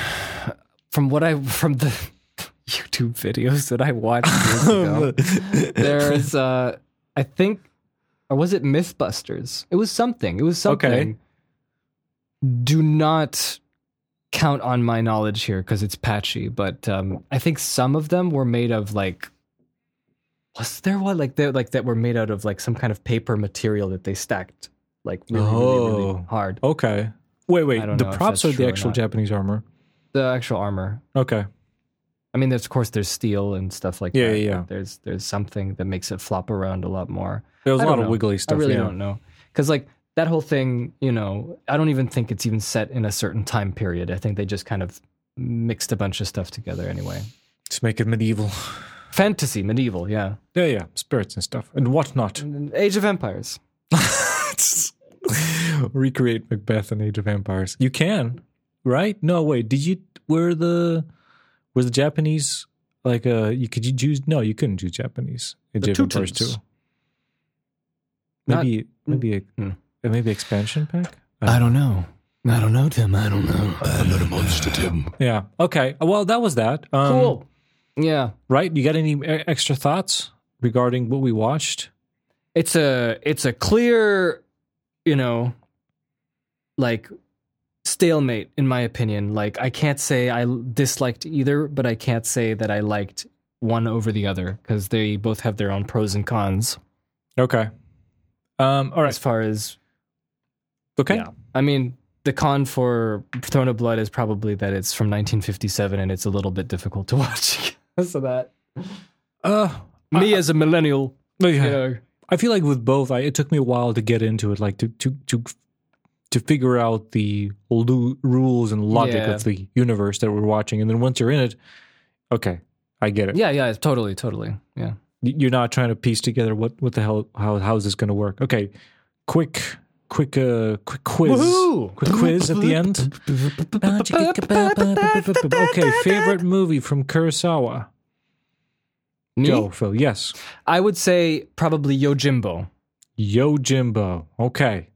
from what I from the YouTube videos that I watched years ago. There's uh, I think, or was it Mythbusters? It was something. It was something. Okay. Do not count on my knowledge here because it's patchy, but um, I think some of them were made of like, was there one like they like that were made out of like some kind of paper material that they stacked like really, oh. really, really hard. Okay. Wait, wait. The props are the actual Japanese armor? The actual armor. Okay. I mean, there's, of course, there's steel and stuff like yeah, that. Yeah, yeah. There's there's something that makes it flop around a lot more. There's a lot know. of wiggly stuff. I really yeah. don't know. Because, like, that whole thing, you know, I don't even think it's even set in a certain time period. I think they just kind of mixed a bunch of stuff together anyway. Just make it medieval. Fantasy, medieval, yeah. Yeah, yeah. Spirits and stuff. And whatnot. Age of Empires. Recreate Macbeth in Age of Empires. You can, right? No, wait. Did you, were the, was the Japanese, like, uh, you could you choose, no, you couldn't choose Japanese. Age the of Empires two. Maybe, Not, maybe, a, mm. maybe expansion pack? I don't know. I don't know, Tim. I don't know. I'm not a monster, Tim. Yeah. Okay. Well, that was that. Um, cool. Yeah. Right? You got any extra thoughts regarding what we watched? It's a, it's a clear... you know, like, stalemate, in my opinion. Like, I can't say I disliked either, but I can't say that I liked one over the other, because they both have their own pros and cons. Okay. Um, all right. As far as... Okay. Yeah. I mean, the con for Throne of Blood is probably that it's from nineteen fifty-seven, and it's a little bit difficult to watch. So that... Uh, me I, as a millennial, yeah. you know... I feel like with both, I, it took me a while to get into it, like to to to, to figure out the lo- rules and logic yeah. of the universe that we're watching. And then once you're in it, okay, I get it. Yeah, yeah, totally, totally. Yeah, you're not trying to piece together what, what the hell, how how is this going to work? Okay, quick, quick, uh, quick quiz, Woo-hoo! quick quiz at the end. Okay, favorite movie from Kurosawa. Me? Yo, Phil, yes. I would say probably Yojimbo. Yojimbo. Okay.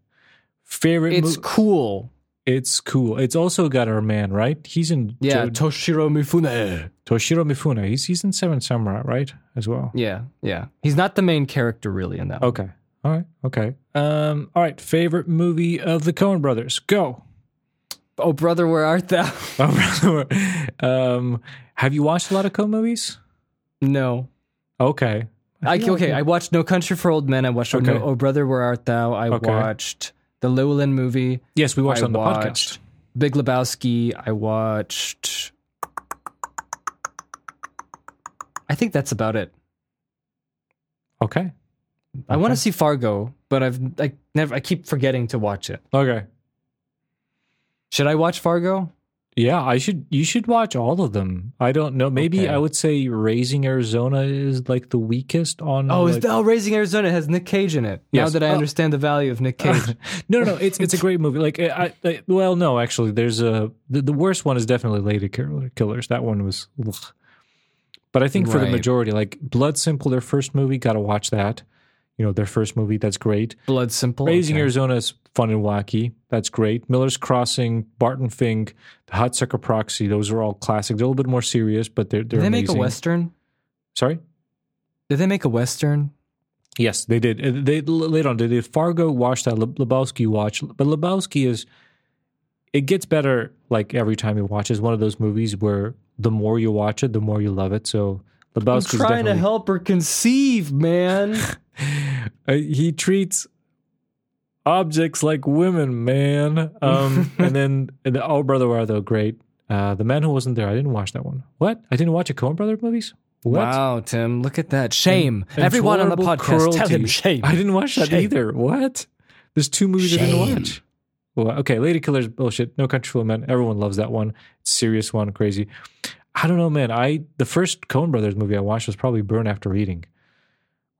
Favorite movie? It's mo- cool. It's cool. It's also got our man, right? He's in... Yeah, jo- Toshiro Mifune. Toshiro Mifune. He's, he's in Seven Samurai, right? As well. Yeah, yeah. He's not the main character, really, in that Okay. one. All right, okay. Um, all right, favorite movie of the Coen Brothers. Go. Oh, brother, where art thou? Oh, brother, where... Um, have you watched a lot of Coen movies? No. Okay. I, I okay, I watched No Country for Old Men. I watched okay. no, Oh Brother, Where Art Thou? I okay. watched the Llewellyn movie. Yes, we watched I on the watched podcast. Big Lebowski. I watched... I think that's about it. Okay. okay. I want to see Fargo, but I've I never. I keep forgetting to watch it. Okay. Should I watch Fargo? Yeah, I should. You should watch all of them. I don't know. Maybe okay. I would say Raising Arizona is like the weakest on. Oh, like, is that, oh Raising Arizona has Nick Cage in it. Yes. Now that I oh. understand the value of Nick Cage. no, no, no. It's it's a great movie. Like, I, I well, no, actually, there's a the, the worst one is definitely Lady Killers. That one was. Ugh. But I think for right. the majority, like Blood Simple, their first movie, gotta watch that. You know, their first movie, that's great. Blood Simple. Raising okay. Arizona is fun and wacky. That's great. Miller's Crossing, Barton Fink, The Hot Sucker Proxy, those are all classics. They're a little bit more serious, but they're, they're did they amazing. Make a Western? Sorry? Did they make a Western? Yes, they did. They later on, they did Fargo, watch that, Lebowski watch. But Lebowski is, it gets better like every time you watch it. It's one of those movies where the more you watch it, the more you love it. So Lebowski's I'm trying definitely... to help her conceive, man. Uh, he treats objects like women, man. Um, and then the Oh Brother Where Art Thou, great. Uh, the Man Who Wasn't There. I didn't watch that one. What? I didn't watch a Coen Brothers movies? What? Wow, Tim, look at that. Shame. And, and everyone on the podcast, cruelty. Tell him shame. I didn't watch that shame. Either. What? There's two movies shame. I didn't watch. Well, okay, Lady Killers, bullshit. No Country for Old Men. Everyone loves that one. Serious one, crazy. I don't know, man. I the first Coen Brothers movie I watched was probably Burn After Reading.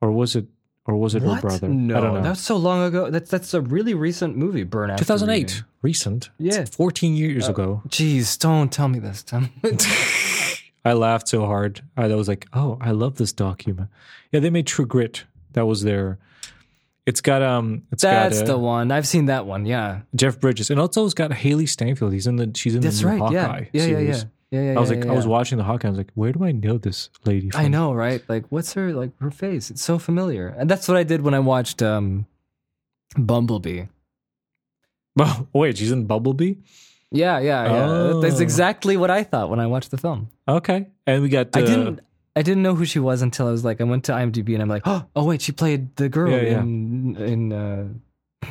Or was it? Or was it what? Her brother? No, I don't know. That's so long ago. That's that's a really recent movie, Burn After two thousand eight. Reading. Recent? Yeah. It's fourteen years uh, ago. Jeez, don't tell me this, Tom. I laughed so hard. I was like, oh, I love this document. Yeah, they made True Grit. That was their... It's got... um. It's that's got, uh, the one. I've seen that one, yeah. Jeff Bridges. And also it's got Haley Steinfeld. He's in the, she's in that's the right, Hawkeye yeah. Yeah, series. Yeah, yeah. Yeah, yeah, I was yeah, like, yeah. I was watching the Hawkeye. I was like, where do I know this lady from? I know, right? Like, what's her, like, her face? It's so familiar. And that's what I did when I watched um, Bumblebee. Oh, wait, she's in Bumblebee? Yeah, yeah, yeah. Oh. That's exactly what I thought when I watched the film. Okay. And we got... Uh, I didn't I didn't know who she was until I was like, I went to IMDb and I'm like, oh, oh wait, she played the girl yeah, yeah. in in uh,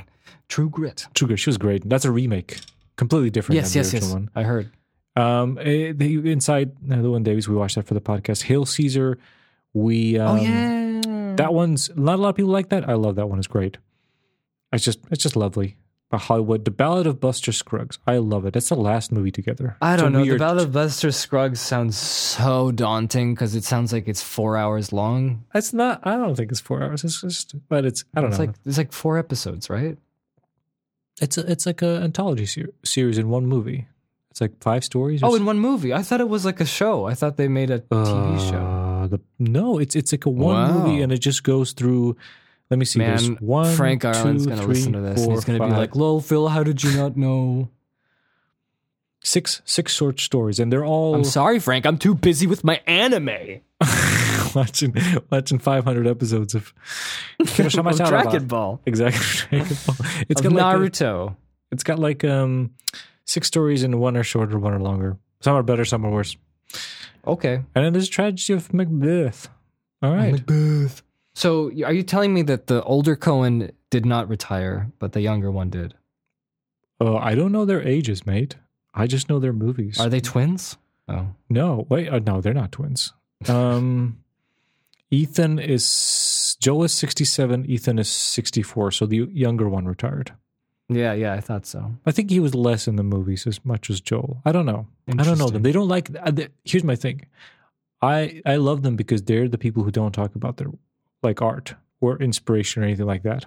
True Grit. True Grit. She was great. That's a remake. Completely different yes, than the yes, original yes. one. I heard. Um, the, inside Llewyn Davies, we watched that for the podcast. Hail Caesar, we... Um, oh, yeah. That one's... Not a lot of people like that. I love that one. It's great. It's just, it's just lovely. Hollywood, The Ballad of Buster Scruggs. I love it. That's the last movie together. I don't know. Weird... The Ballad of Buster Scruggs sounds so daunting because it sounds like it's four hours long. It's not. I don't think it's four hours. It's just, but it's. I don't it's know. Like, it's like four episodes, right? It's a, it's like an anthology ser- series in one movie. It's like five stories. Or oh, so. In one movie. I thought it was like a show. I thought they made a uh, T V show. The, no, it's it's like a one wow. movie, and it just goes through. Let me see. Man, this. One, Frank Ireland's going to listen to this. Four, he's going to be like, lol, Phil, how did you not know? Six six short stories, and they're all... I'm sorry, Frank. I'm too busy with my anime. watching watching five hundred episodes of... of Dragon Ball. Exactly. Dragon Ball. It's got Naruto. Like a, it's got like um, six stories, and one are shorter, one are longer. Some are better, some are worse. Okay. And then there's Tragedy of Macbeth. All right. Macbeth. So are you telling me that the older Coen did not retire, but the younger one did? Oh, I don't know their ages, mate. I just know their movies. Are they twins? Oh. No, wait, uh, no, they're not twins. Um, Ethan is, Joel is sixty-seven, Ethan is sixty-four, so the younger one retired. Yeah, yeah, I thought so. I think he was less in the movies as much as Joel. I don't know. I don't know them. They don't like, uh, they, here's my thing. I, I love them because they're the people who don't talk about their like art or inspiration or anything like that.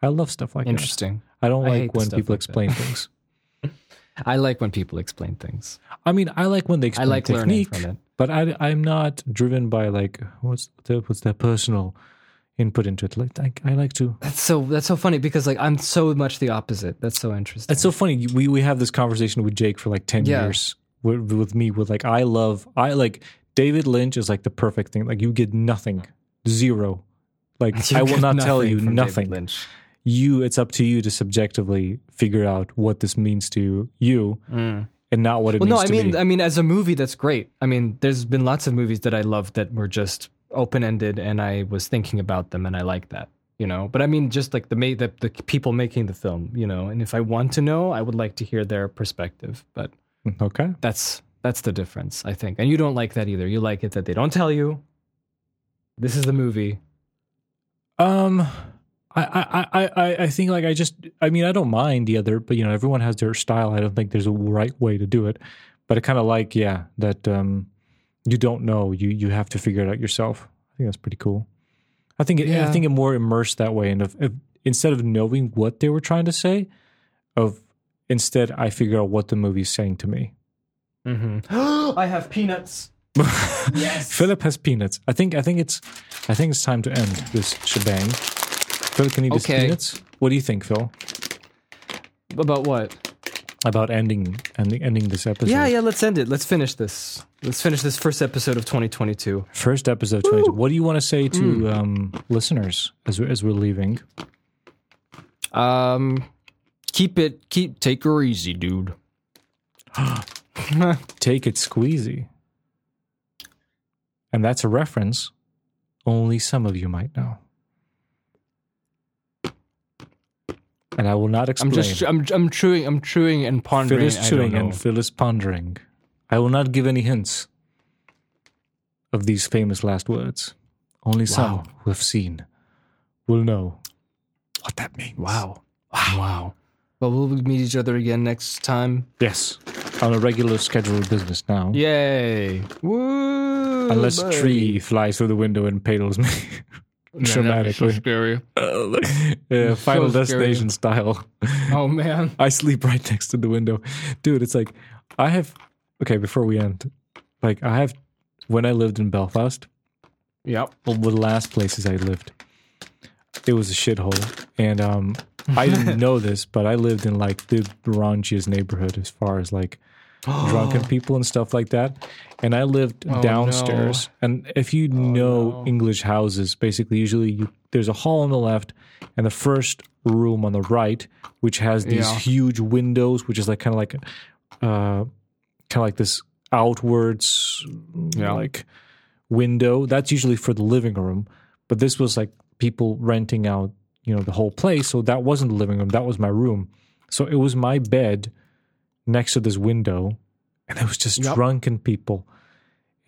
I love stuff like Interesting. that. Interesting. I don't like I when people like explain that. things. I like when people explain things. I mean, I like when they explain I like technique, learning from it. But I, I'm not driven by like, what's the, what's their personal input into it. Like, I, I like to... That's so that's so funny because like I'm so much the opposite. That's so interesting. That's so funny. We we have this conversation with Jake for like ten yeah. years with, with me with like, I love, I like, David Lynch is like the perfect thing. Like you get nothing. Zero. Like, you I will not tell you nothing. You, it's up to you to subjectively figure out what this means to you mm. and not what it well, means no, I to mean, me. Well, no, I mean, as a movie, that's great. I mean, there's been lots of movies that I loved that were just open-ended and I was thinking about them and I like that, you know? But I mean, just like the, ma- the, the people making the film, you know? And if I want to know, I would like to hear their perspective. But okay, that's that's the difference, I think. And you don't like that either. You like it that they don't tell you. This is the movie. Um, I, I, I, I think like I just, I mean, I don't mind the other, but you know, everyone has their style. I don't think there's a right way to do it, but I kind of like, yeah, that um, you don't know, you you have to figure it out yourself. I think that's pretty cool. I think it, yeah. I think it more immersed that way, and if, if, instead of knowing what they were trying to say, of instead I figure out what the movie's saying to me. Mm-hmm. I have peanuts. Yes. Philip has peanuts. I think I think it's I think it's time to end this shebang. Phil can eat okay. his peanuts. What do you think, Phil? About what? About ending ending ending this episode. Yeah, yeah, let's end it. Let's finish this. Let's finish this first episode of twenty twenty-two. First episode of twenty twenty-two. What do you want to say to mm. um, listeners as we as we're leaving? Um keep it keep take her easy, dude. Take it squeezy. And that's a reference only some of you might know. And I will not explain. I'm just, I'm, I'm chewing, I'm chewing and pondering. Phil is chewing and Phil is pondering. I will not give any hints of these famous last words. Only some wow. who have seen will know what that means. Wow. Wow. Wow. Well, we'll meet each other again next time. Yes. On a regular scheduled business now. Yay. Woo. Unless a tree flies through the window and impales me dramatically. Yeah, so scary. Uh, yeah, Final so Destination style. Oh, man. I sleep right next to the window. Dude, it's like, I have... Okay, before we end, like, I have... When I lived in Belfast, yep. the last places I lived, it was a shithole. And um, I didn't know this, but I lived in, like, the raunchiest neighborhood as far as, like... drunken people and stuff like that, and I lived oh, downstairs. No. And if you oh, know no. English houses, basically, usually you, there's a hall on the left and the first room on the right, which has these yeah. huge windows, which is like kind of like uh, kind of like this outwards yeah. like window. That's usually for the living room, but this was like people renting out, you know, the whole place. So that wasn't the living room. That was my room. So it was my bed next to this window, and it was just yep. drunken people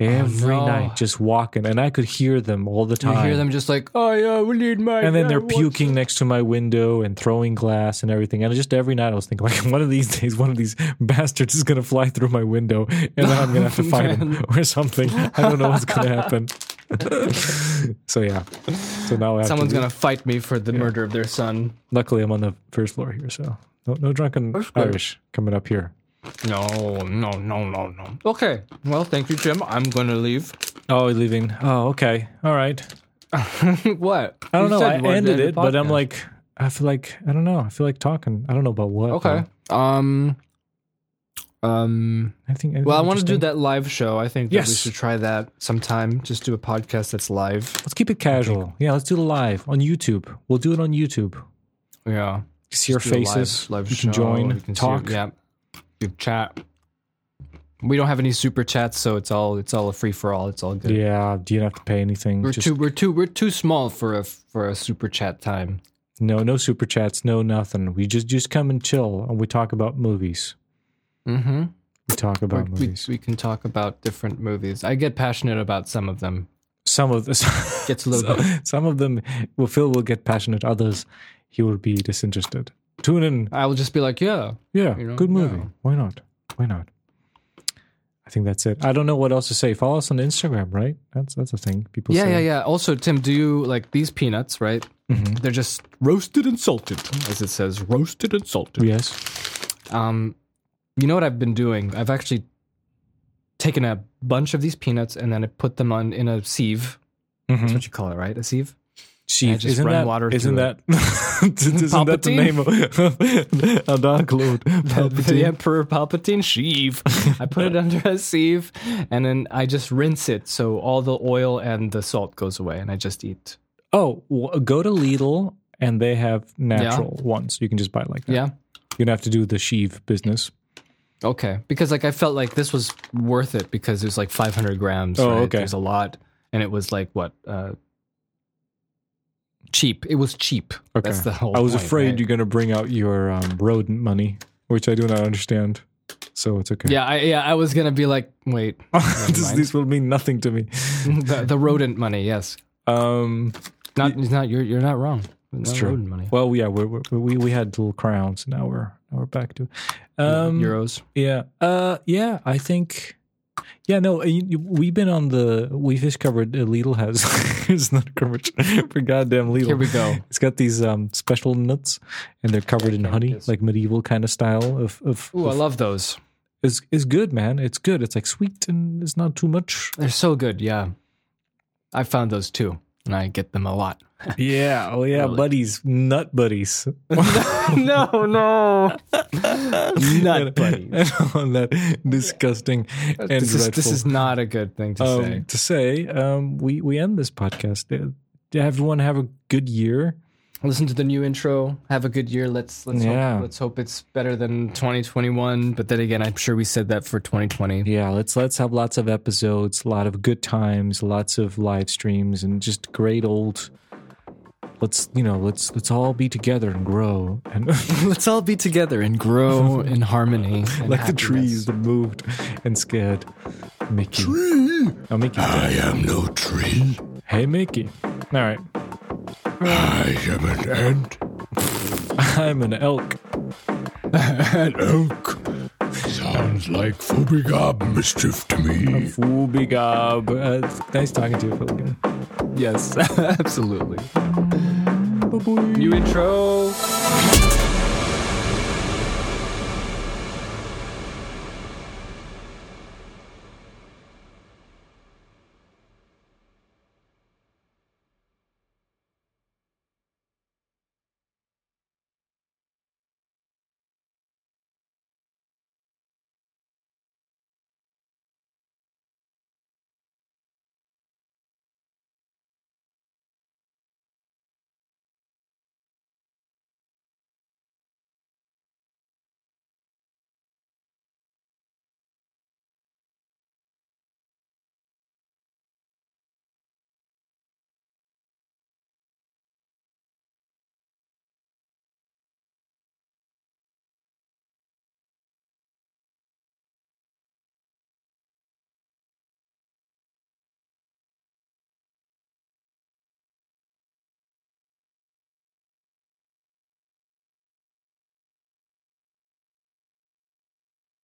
every oh, no. night just walking, and I could hear them all the time. You hear them just like, oh yeah, we need my... And then they're puking it. next to my window and throwing glass and everything. And just every night I was thinking, like, one of these days, one of these bastards is going to fly through my window, and then I'm going to have to fight him or something. I don't know what's going to happen. So yeah, so now I have someone's to gonna fight me for the yeah. murder of their son. Luckily, I'm on the first floor here, so no, no drunken Irish coming up here. No, no, no, no, no. Okay, well, thank you, Jim. I'm gonna leave. Oh, you're leaving. Oh, okay, all right. What? I don't you know. I ended it, but I'm like, I feel like I don't know. I feel like talking. I don't know about what. Okay. Though. Um. Um, I think, well, I want to do that live show. I think that yes. we should try that sometime. Just do a podcast that's live. Let's keep it casual. Yeah, let's do it live on YouTube. We'll do it on YouTube. Yeah. You see Let's our faces. Live, live you show. Can join. You can talk. See, yeah. You chat. We don't have any super chats, so it's all it's all a free for all. It's all good. Yeah. You don't have to pay anything. We're just... too we're too we're too small for a for a super chat time. No, no super chats. No nothing. We just just come and chill, and we talk about movies. Mm-hmm. We talk about we, movies. We, we can talk about different movies. I get passionate about some of them. Some of the, some, gets a little some, bit. Some of them. Well, Phil will get passionate. Others, he will be disinterested. Tune in. I will just be like, yeah, yeah, you know, good movie. Yeah. Why not? Why not? I think that's it. I don't know what else to say. Follow us on Instagram, right? That's that's a thing. People. Yeah, say. yeah, yeah. Also, Tim, do you like these peanuts? Right? Mm-hmm. They're just roasted and salted, as it says, roasted and salted. Yes. Um. You know what I've been doing? I've actually taken a bunch of these peanuts and then I put them on in a sieve. Mm-hmm. That's what you call it, right? A sieve? Sieve. Isn't run that, water isn't that, isn't that the name of a dark lord? The, the Emperor Palpatine? Sieve. I put it under a sieve and then I just rinse it so all the oil and the salt goes away and I just eat. Oh, well, go to Lidl and they have natural yeah. ones. You can just buy like that. Yeah. You don't have to do the sieve business. Okay, because like I felt like this was worth it because it was like five hundred grams. Oh, right? Okay. It was a lot, and it was like what uh, cheap. It was cheap. Okay, that's the whole. I was point, afraid right? you're gonna bring out your um, rodent money, which I do not understand. So it's okay. Yeah, I, yeah. I was gonna be like, wait, this, this will mean nothing to me. the, the rodent money, yes. Um, not y- not you're you're not wrong. It's not true. Rodent money. Well, yeah, we're, we're, we we had little crowns. Now we're. We're back to um, euros. Yeah, uh, yeah. I think, yeah. No, you, you, we've been on the. We've discovered uh, Lidl has. It's not coverage for goddamn Lidl. Here we go. It's got these um, special nuts, and they're covered in honey, like medieval kind of style of. of Ooh, of, I love those. It's it's good, man. It's good. It's like sweet, and it's not too much. They're so good. Yeah, I found those too, and I get them a lot. Yeah, oh yeah, really? Buddies, nut buddies. no, no, nut buddies. On that disgusting and this is, this is not a good thing to um, say. To say, um, we we end this podcast. Everyone have a good year. Listen to the new intro. Have a good year. Let's let's yeah. hope, let's hope it's better than twenty twenty-one. But then again, I'm sure we said that for twenty twenty. Yeah, let's let's have lots of episodes, a lot of good times, lots of live streams, and just great old. Let's, you know, let's let's all be together and grow. And let's all be together and grow in harmony. And like happiness. The trees that moved and scared. Mickey. Tree. Oh, Mickey. I am no tree. Hey, Mickey. All right. I am an ant. I'm an elk. An elk. Sounds like Fubigab mischief to me. Fubigab. Uh, nice talking to you, Phil, again. Yes, absolutely. New intro.